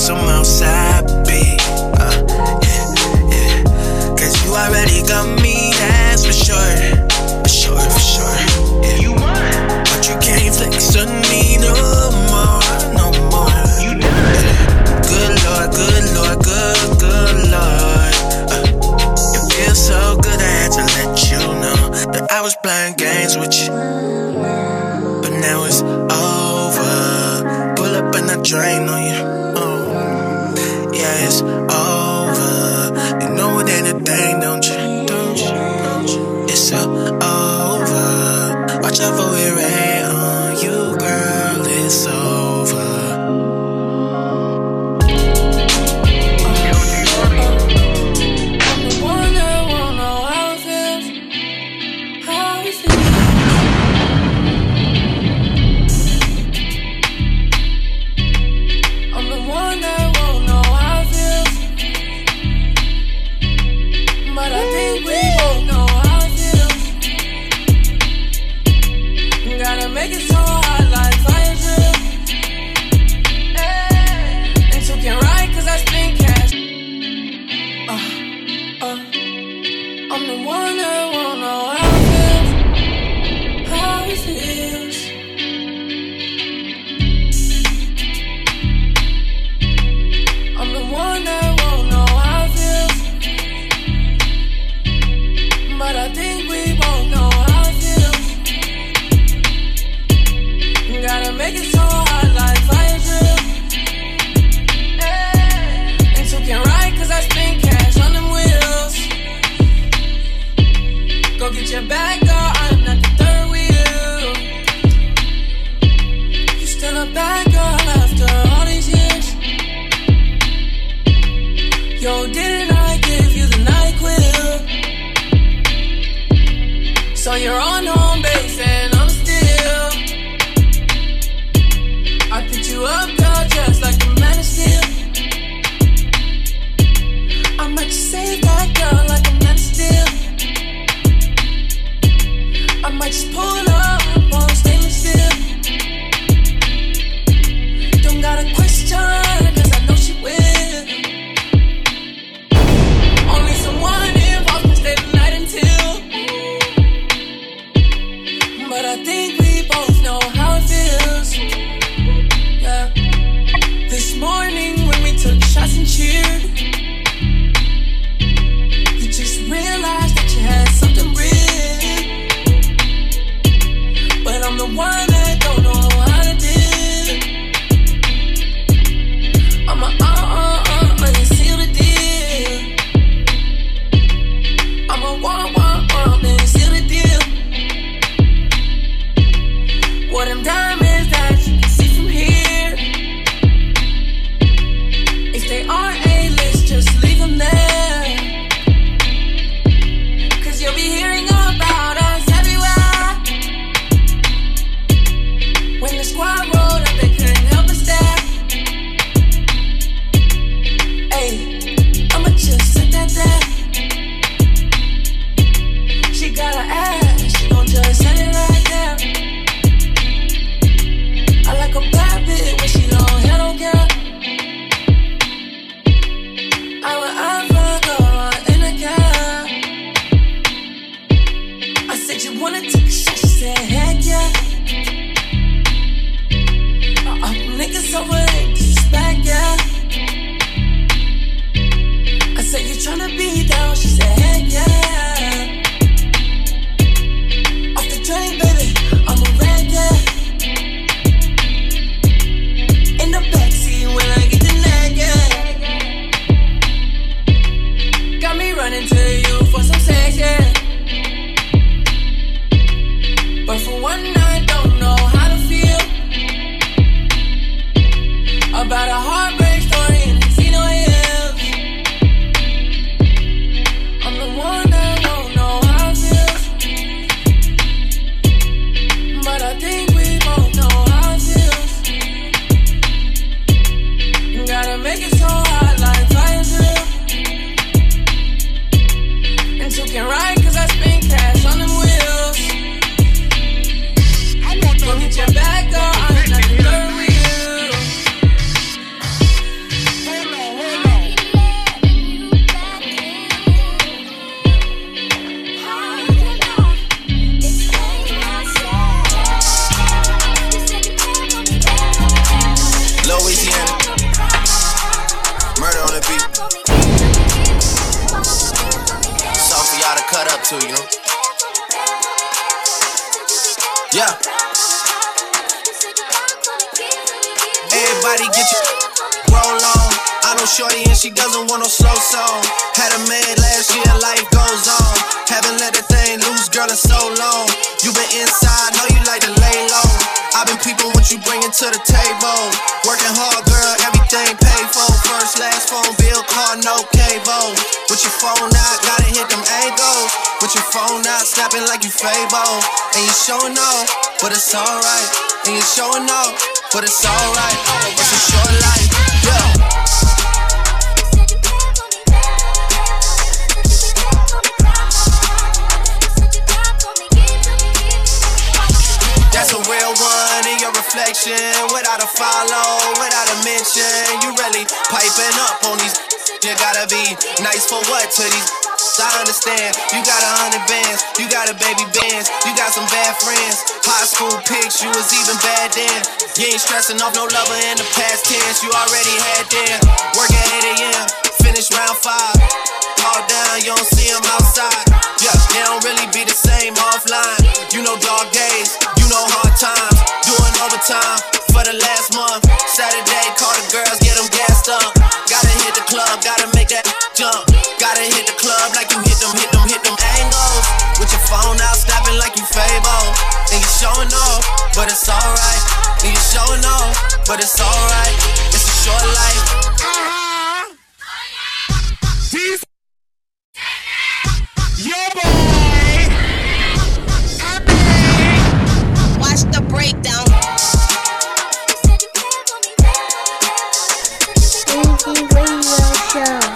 side B. Yeah. Cause you already got me, that's for sure. Yeah. You won. But you can't flex on me no more. You done. Yeah. Good lord. It feels so good, I had to let you know that I was playing games with you, but now it's over. Pull up and I drain on you. Oh, yeah, it's over. You know it ain't a thing, don't you? It's over. Watch out for it rain on you, girl. It's over. Stressing off no lover in the past tense, you already had them. Work at 8 a.m, finish round 5. All down, you don't see them outside. Yeah, they don't really be the same offline. You know dog days, you know hard times. Doing overtime for the last month. Saturday, call the girls, get them gassed up. Gotta hit the club, gotta make that jump. Gotta hit the club like you hit them angles. With your phone out, snapping like you Fable. And you showing off, but it's alright. You showing off, but it's alright. It's a short life. These your boy. Watch the breakdown. Easy radio show.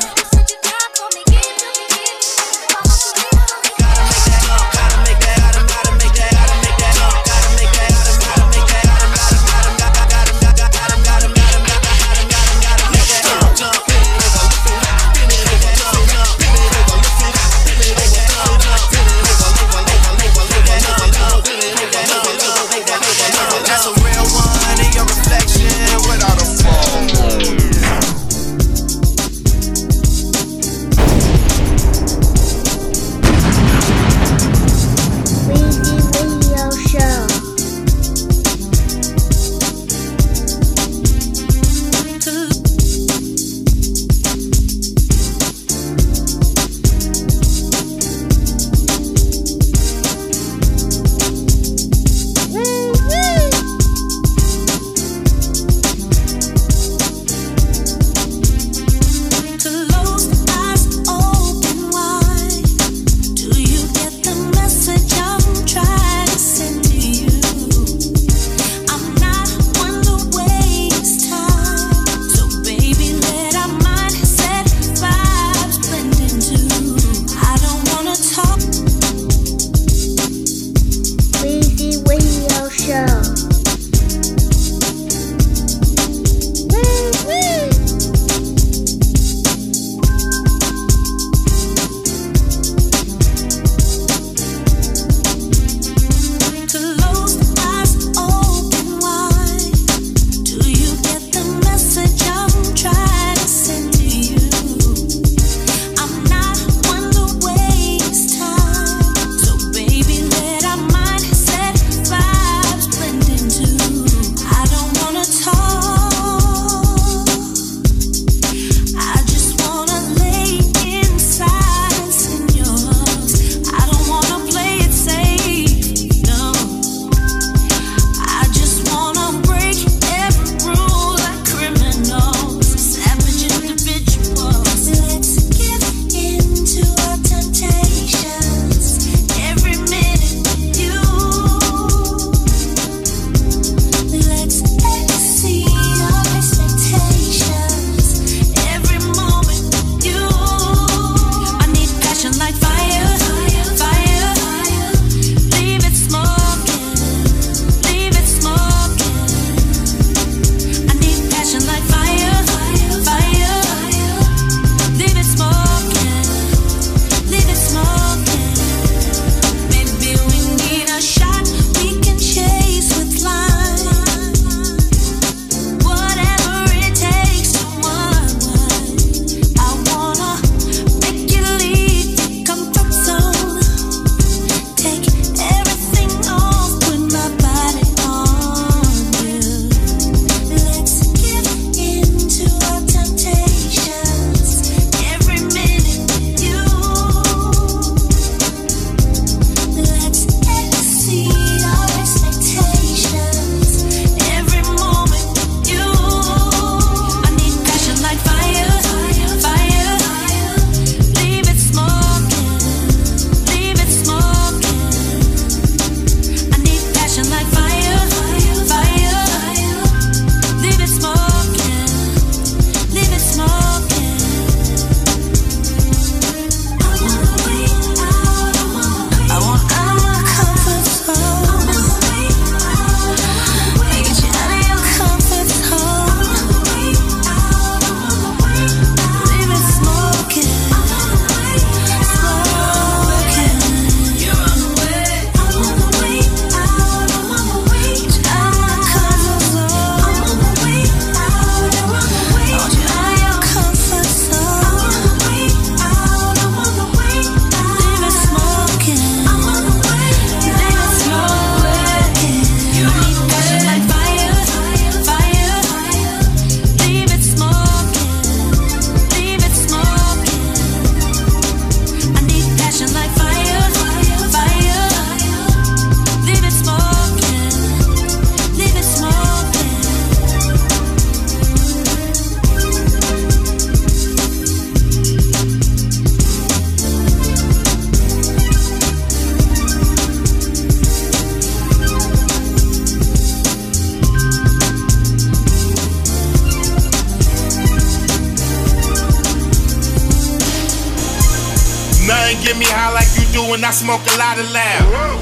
get me high like you do, and I smoke a lot of loud.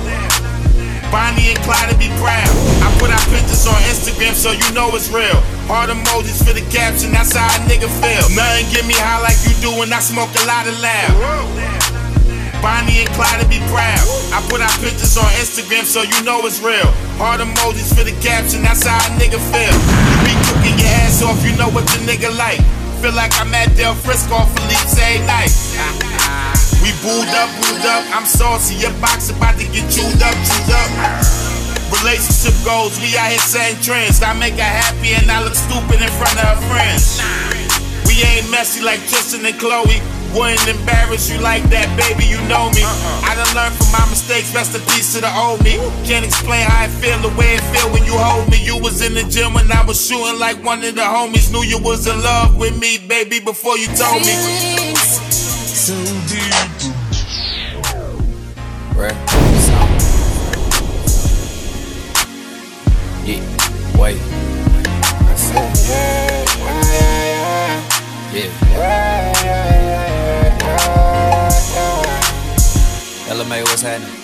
Bonnie and Clyde to be proud. I put our pictures on Instagram so you know it's real. Hard emojis for the caption, that's how a nigga feel. Nothing get me high like you do, and I smoke a lot of loud. Bonnie and Clyde to be proud. I put our pictures on Instagram so you know it's real. Hard emojis for the caption, that's how a nigga feel. You be cooking your ass off, you know what the nigga like. Feel like I'm at Del Frisco Felipe's every night. We booed up, I'm saucy. Your box about to get chewed up, chewed up. Relationship goals, we out here setting trends. I make her happy and I look stupid in front of her friends. We ain't messy like Tristan and Chloe. Wouldn't embarrass you like that, baby, you know me. I done learned from my mistakes, rest in peace to the old me. Can't explain how I feel the way it feel when you hold me. You was in the gym when I was shooting like one of the homies. Knew you was in love with me, baby, before you told me. So deep. Right. Yeah, wait. I said, yeah, yeah, yeah, yeah. LMA, what's happening?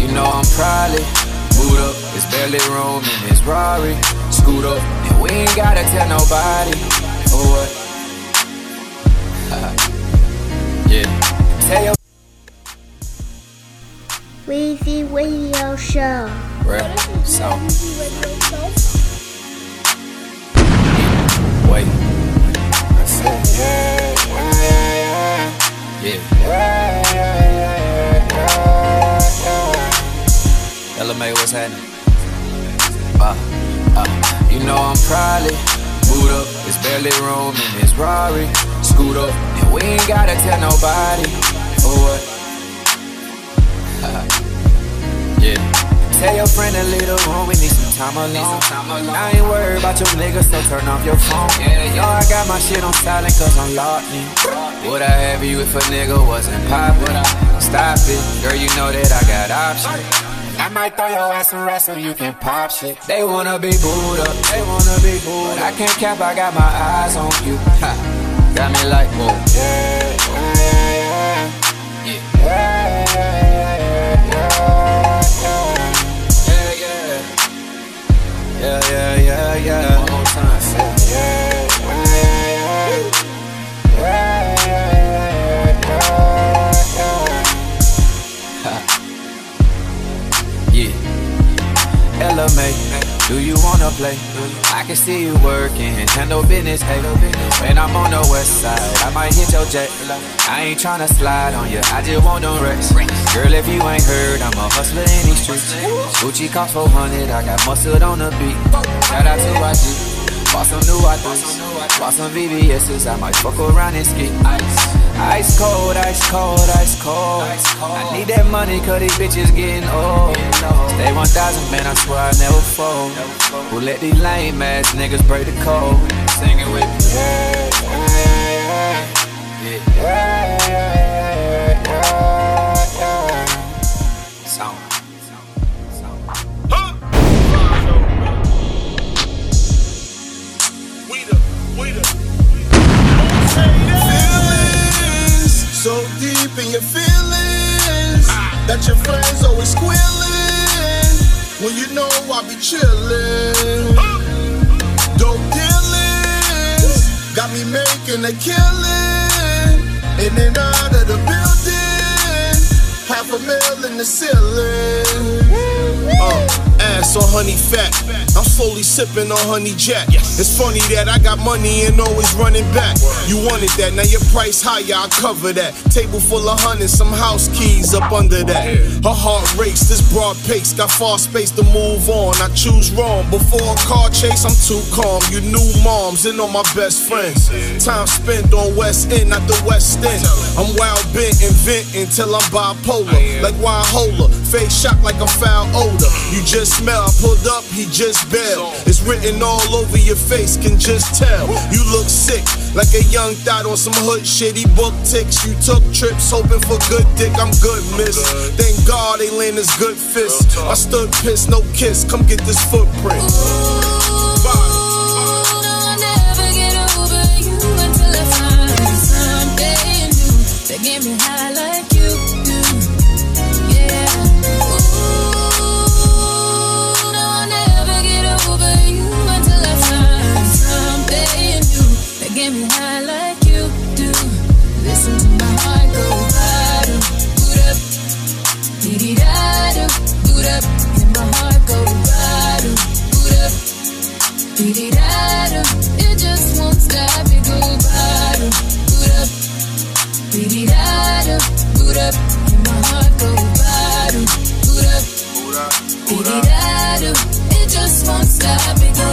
You know I'm probably boot up, it's barely room in this Rari. Scoot up, and we ain't gotta tell nobody. Or what? Yeah. Tell your Weezy Radio Show. Right, so. Wait. I said, yeah. LMA, what's happening? You know I'm probably boot up, it's barely room in this Rari. Scoot up, and we ain't gotta tell nobody. Or what? Yeah. Tell your friend to leave the room, we need some time alone. I ain't worried about your niggas, so turn off your phone. Yo, I got my shit on silent cause I'm locked in. Would I have you if a nigga wasn't poppin'? Stop it, girl, you know that I got options. I might throw your ass some rest so you can pop shit. They wanna be booed up, they wanna be booed up. I can't cap, I got my eyes on you. Ha. Got me like, whoa. Yeah. One more time, say, yeah. Do you wanna play? I can see you working, handle business, hey. When I'm on the west side, I might hit your jet. I ain't tryna slide on you, I just want them racks. Girl, if you ain't heard, I'm a hustler in these streets. Gucci cost 400, I got muscle on the beat. Shout out to YG, bought some new I3s, bought some VVS's, I might fuck around and ski. Ice cold, ice cold, ice cold. I need that money cause these bitches getting old. Stay 1,000, man, I swear I never fold. Who let these lame ass niggas break the code? Sing it with me. Song. We the so deep in your feelings that your friends always squealing. When you know I be chilling. Dope dealings got me making a killing. In and out of the building, $500,000 in the ceiling. Ass on honey fat, I'm slowly sipping on honey jack. It's funny that I got money and always running back. You wanted that, now your price higher, I cover that. Table full of hundreds, some house keys up under that. Her heart race, this broad pace, got far space to move on. I choose wrong, before a car chase, I'm too calm. You new moms and all my best friends. Time spent on West End, not the West End. I'm wild bent and venting till I'm bipolar. Like Wyola, face shock like I'm foul odor. You just smell, I pulled up, he just bailed. It's written all over your face, can just tell. You look sick, like a young thot on some hood shit. He booked ticks, you took trips, hoping for good dick. I'm good, miss. Thank God they land his good fist. I stood pissed, no kiss, come get this footprint. I'll never get over you until I find Sunday and you. It just won't stop. It go bottom, boot up, boot up, and my heart go bottom, boot up, it just won't stop. It go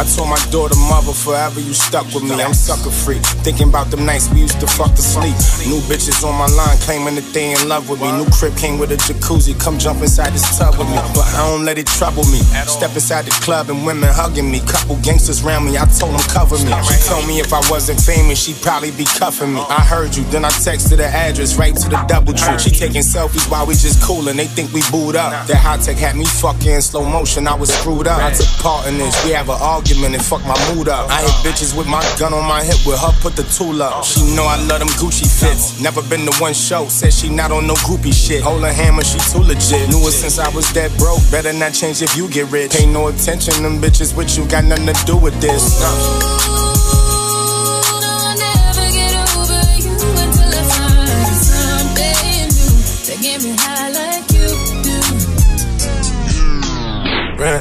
I told my daughter, mother, forever you stuck with me. I'm sucker free, thinking about them nights we used to fuck to sleep. New bitches on my line claiming that they in love with me. New crib came with a jacuzzi, come jump inside this tub with me. But I don't let it trouble me. Step inside the club and women hugging me. Couple gangsters round me, I told them cover me. She told me if I wasn't famous, she'd probably be cuffing me. I heard you, then I texted her address right to the double tree. She taking selfies while we just coolin', they think we booed up. That high tech had me fucking slow motion, I was screwed up. I took part in this, we have an argument and fuck my mood up. I hit bitches with my gun on my hip, with her put the tool up. She know I love them Gucci fits, never been to one show, said she not on no groupie shit. Hold her hammer, she too legit, knew it since I was that broke. Better not change if you get rich. Pay no attention, them bitches with you got nothing to do with this. I'll never get over you until I find something new to get me high like you do.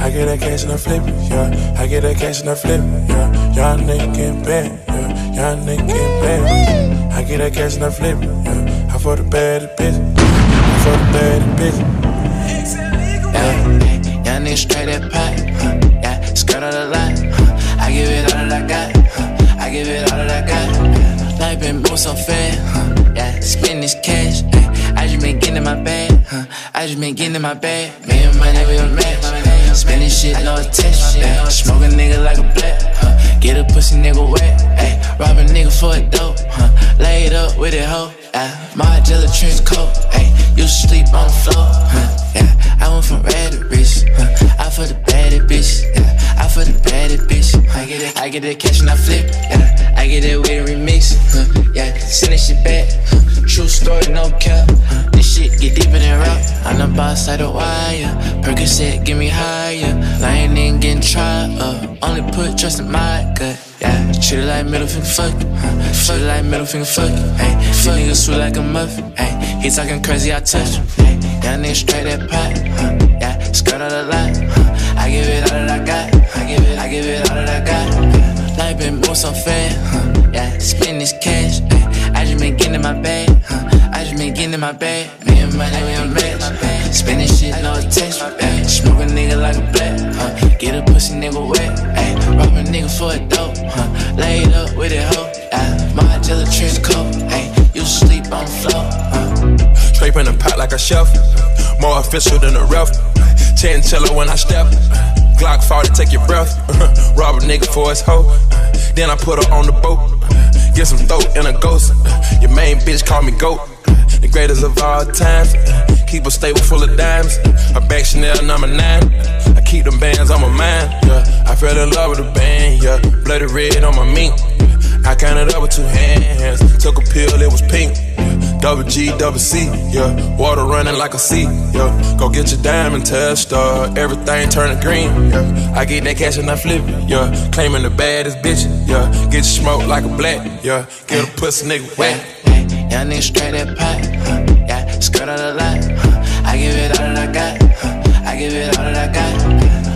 I get that cash and I flip it, yeah. I get that cash and I flip it, yeah. Y'all niggas get bent, yeah. Y'all niggas get bent. I get that cash and I flip it, yeah. I for the baddest bitch, I for the baddest bitch. Y'all niggas straight that pipe, huh? Yeah, skirt on the line, huh? I give it all that I got, huh? I give it all that I got. Life been moving so fast, huh? Yeah, spend this cash, eh? I just been getting in my bag, huh? I just been getting in my bag. Me and my nigga, we don't match. Spending shit, no attention, ayy. Smoke a nigga like a black, huh? Get a pussy nigga wet, ayy. Rob a nigga for a dope, huh? Laid up with a hoe, ayy. My jelly trench coat, ayy. You sleep on the floor, huh? Yeah. I went from red to rich, huh? I for the baddest bitch, yeah. I for the baddest bitch. I get that cash and I flip, yeah. I get that with a remix, huh? Yeah. Send that shit back, huh? True story, no cap, huh? This shit get deeper than rap. I'm the boss of the wire. Percocet, get me higher. Lying in, getting tried up. Only put trust in my gut. Yeah, treat it like middle finger, fuck it, huh? Treat it like middle finger, fuck it, ayy. These niggas sweet like a muffin, ayy. He talking crazy, I touch him, ayy. Young nigga straight that pot, huh? Yeah, skirt out the line, huh? I give it all that I got, I give it all that I got. Life been moving so fast, huh? Yeah, spend this cash, ayy. I just been getting in my bag, huh? I just been getting in my bag. Me and my nigga on match, spend this shit, no attention, ayy. Smoke a nigga like a black, huh? Get a pussy nigga wet, ayy. Rob a nigga for a dope, huh? Laid up with a hoe, ayy. My jelly trench coat, ayy. You sleep on the floor, huh? Scraping the pot like a chef, more official than a ref. Chantilla when I step, Glock 40 take your breath. Rob a nigga for his hoe, then I put her on the boat. Get some throat and a ghost. Your main bitch call me GOAT, the greatest of all times. Keep a stable full of dimes. I back Chanel #9. I keep them bands on my mind, yeah. I fell in love with a band, yeah. Bloody red on my mink. I counted up with 2 hands. Took a pill, it was pink. Double G, double C, yeah. Water running like a sea, yeah. Go get your diamond test, everything turning green, yeah. I get that cash and I flip it, yeah. Claiming the baddest bitch, yeah. Get you smoked like a black, yeah. Get a pussy nigga wet. Y'all nigga straight that pot, huh? Yeah, skirt out the line, huh? I give it all that I got, huh? I give it all that I got.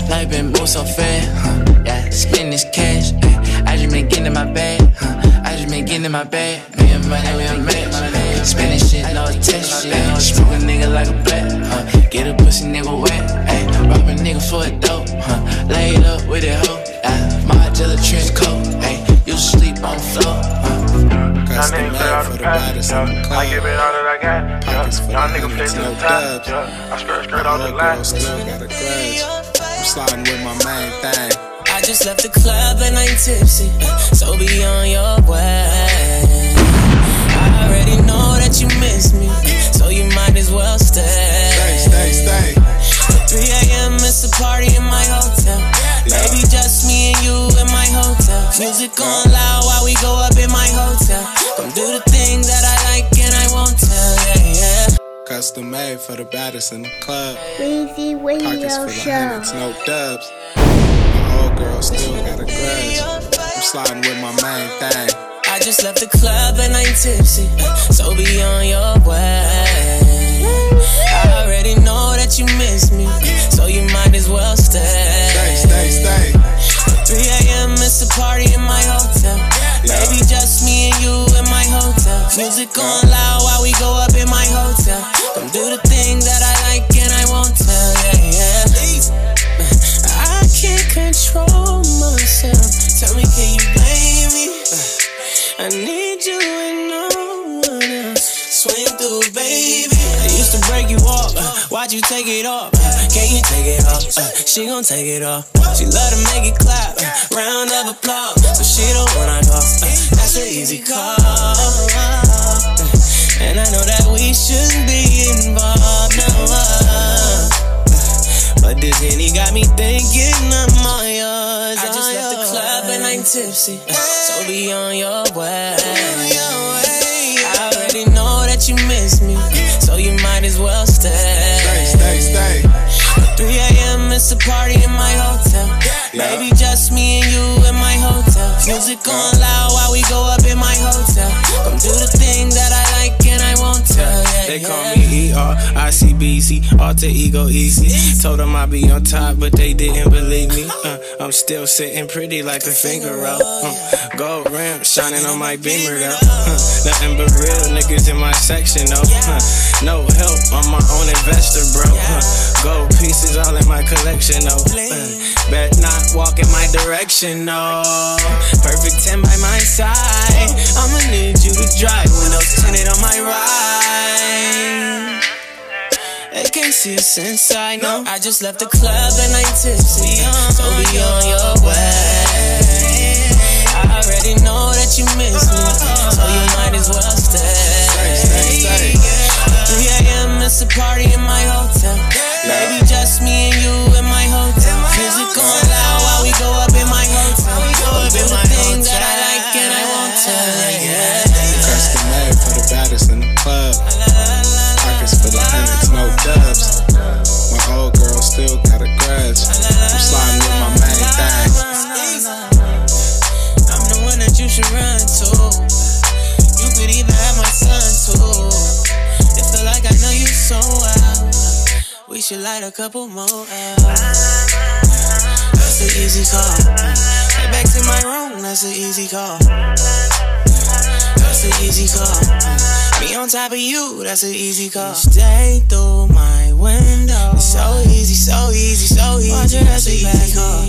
Life been moving so fast, huh? Yeah, spend this cash, eh. I just been getting in my bag, huh? I just been getting in my bag. Me and my nigga, we on match. Spend this shit, no attention, eh. Smoke a nigga like a black, huh? Get a pussy nigga wet, eh. Rob a nigga for a dope, huh? Laid up with a hoe, eh. My jelly trench coat, eh. You sleep on the floor, huh? I need for the bodies, yeah. I give it all that I got. Pockets for the nigga face no dubs, yeah. I skirt all the lines. I'm sliding with my main thing. I just left the club and I ain't tipsy, so be on your way. I already know that you miss me, so you might as well stay. Stay. At 3 a.m. it's a party in my hotel. Baby, just me and you in my hotel. Music on loud while we go up in my hotel. Come do the things that I like and I won't tell, yeah. Custom made for the baddest in the club. Weezy Radio Pockets for the hundreds, no dubs. My old girl still got a grudge. I'm sliding with my main thing. I just left the club and I ain't tipsy, so be on your way. I already know that you miss me, music going loud while we go up in my hotel. Come do the thing that I like and I won't tell. Yeah, yeah. Please. I can't control myself. Tell me, can you blame me? I need you and no one else. Swing through, baby. I used to break you off. Why'd you take it off? Can you take it off? She gon' take it off. She love to make it clap. Round of applause. So she don't wanna go. That's an easy call. And I know that we shouldn't be involved, no. But this Henny got me thinking I'm all yours. I just left the club and I'm tipsy. So be on your way. I already know that you miss me, so you might as well stay. 3 a.m. it's a party in my hotel. Baby, just me and you in my hotel. Music on loud while we go up in my hotel. Come do the thing that I like and I won't tell. They call me ER, ICBC, alter ego easy. Told them I'd be on top, but they didn't believe me. I'm still sitting pretty like a finger out. Gold rim shining on my beamer though. Nothing but real niggas in my section though. No help, I'm my own investor, bro. Gold pieces all in my collection, though. Bet not walk in my direction, no. Perfect 10 by my side. I'ma need you to drive. Windows tinted on my ride. They can't see us inside, no. I just left the club and I'm tipsy, so be on your way. I already know that you miss me, so you might as well stay. 3 a.m. it's a party in my hotel. Baby, just me and you in my hotel. Music on loud while we go up in my hotel. Do the thing that I like and I won't tell. Custom made for the baddest in the club. Pockets for the hundreds, no dubs. My old girl still got a grudge. I'm sliding with my main thing. I'm the one that you should run to. You could even have my son too. Like I know you so well. We should light a couple more out. That's an easy call. Head back to my room, that's an easy call. That's an easy call. Me on top of you, that's an easy call. Stay through my window. It's so easy, so easy, so easy. Watch it, that's an easy call.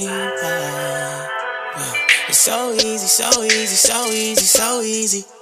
It's so easy, so easy, so easy, so easy.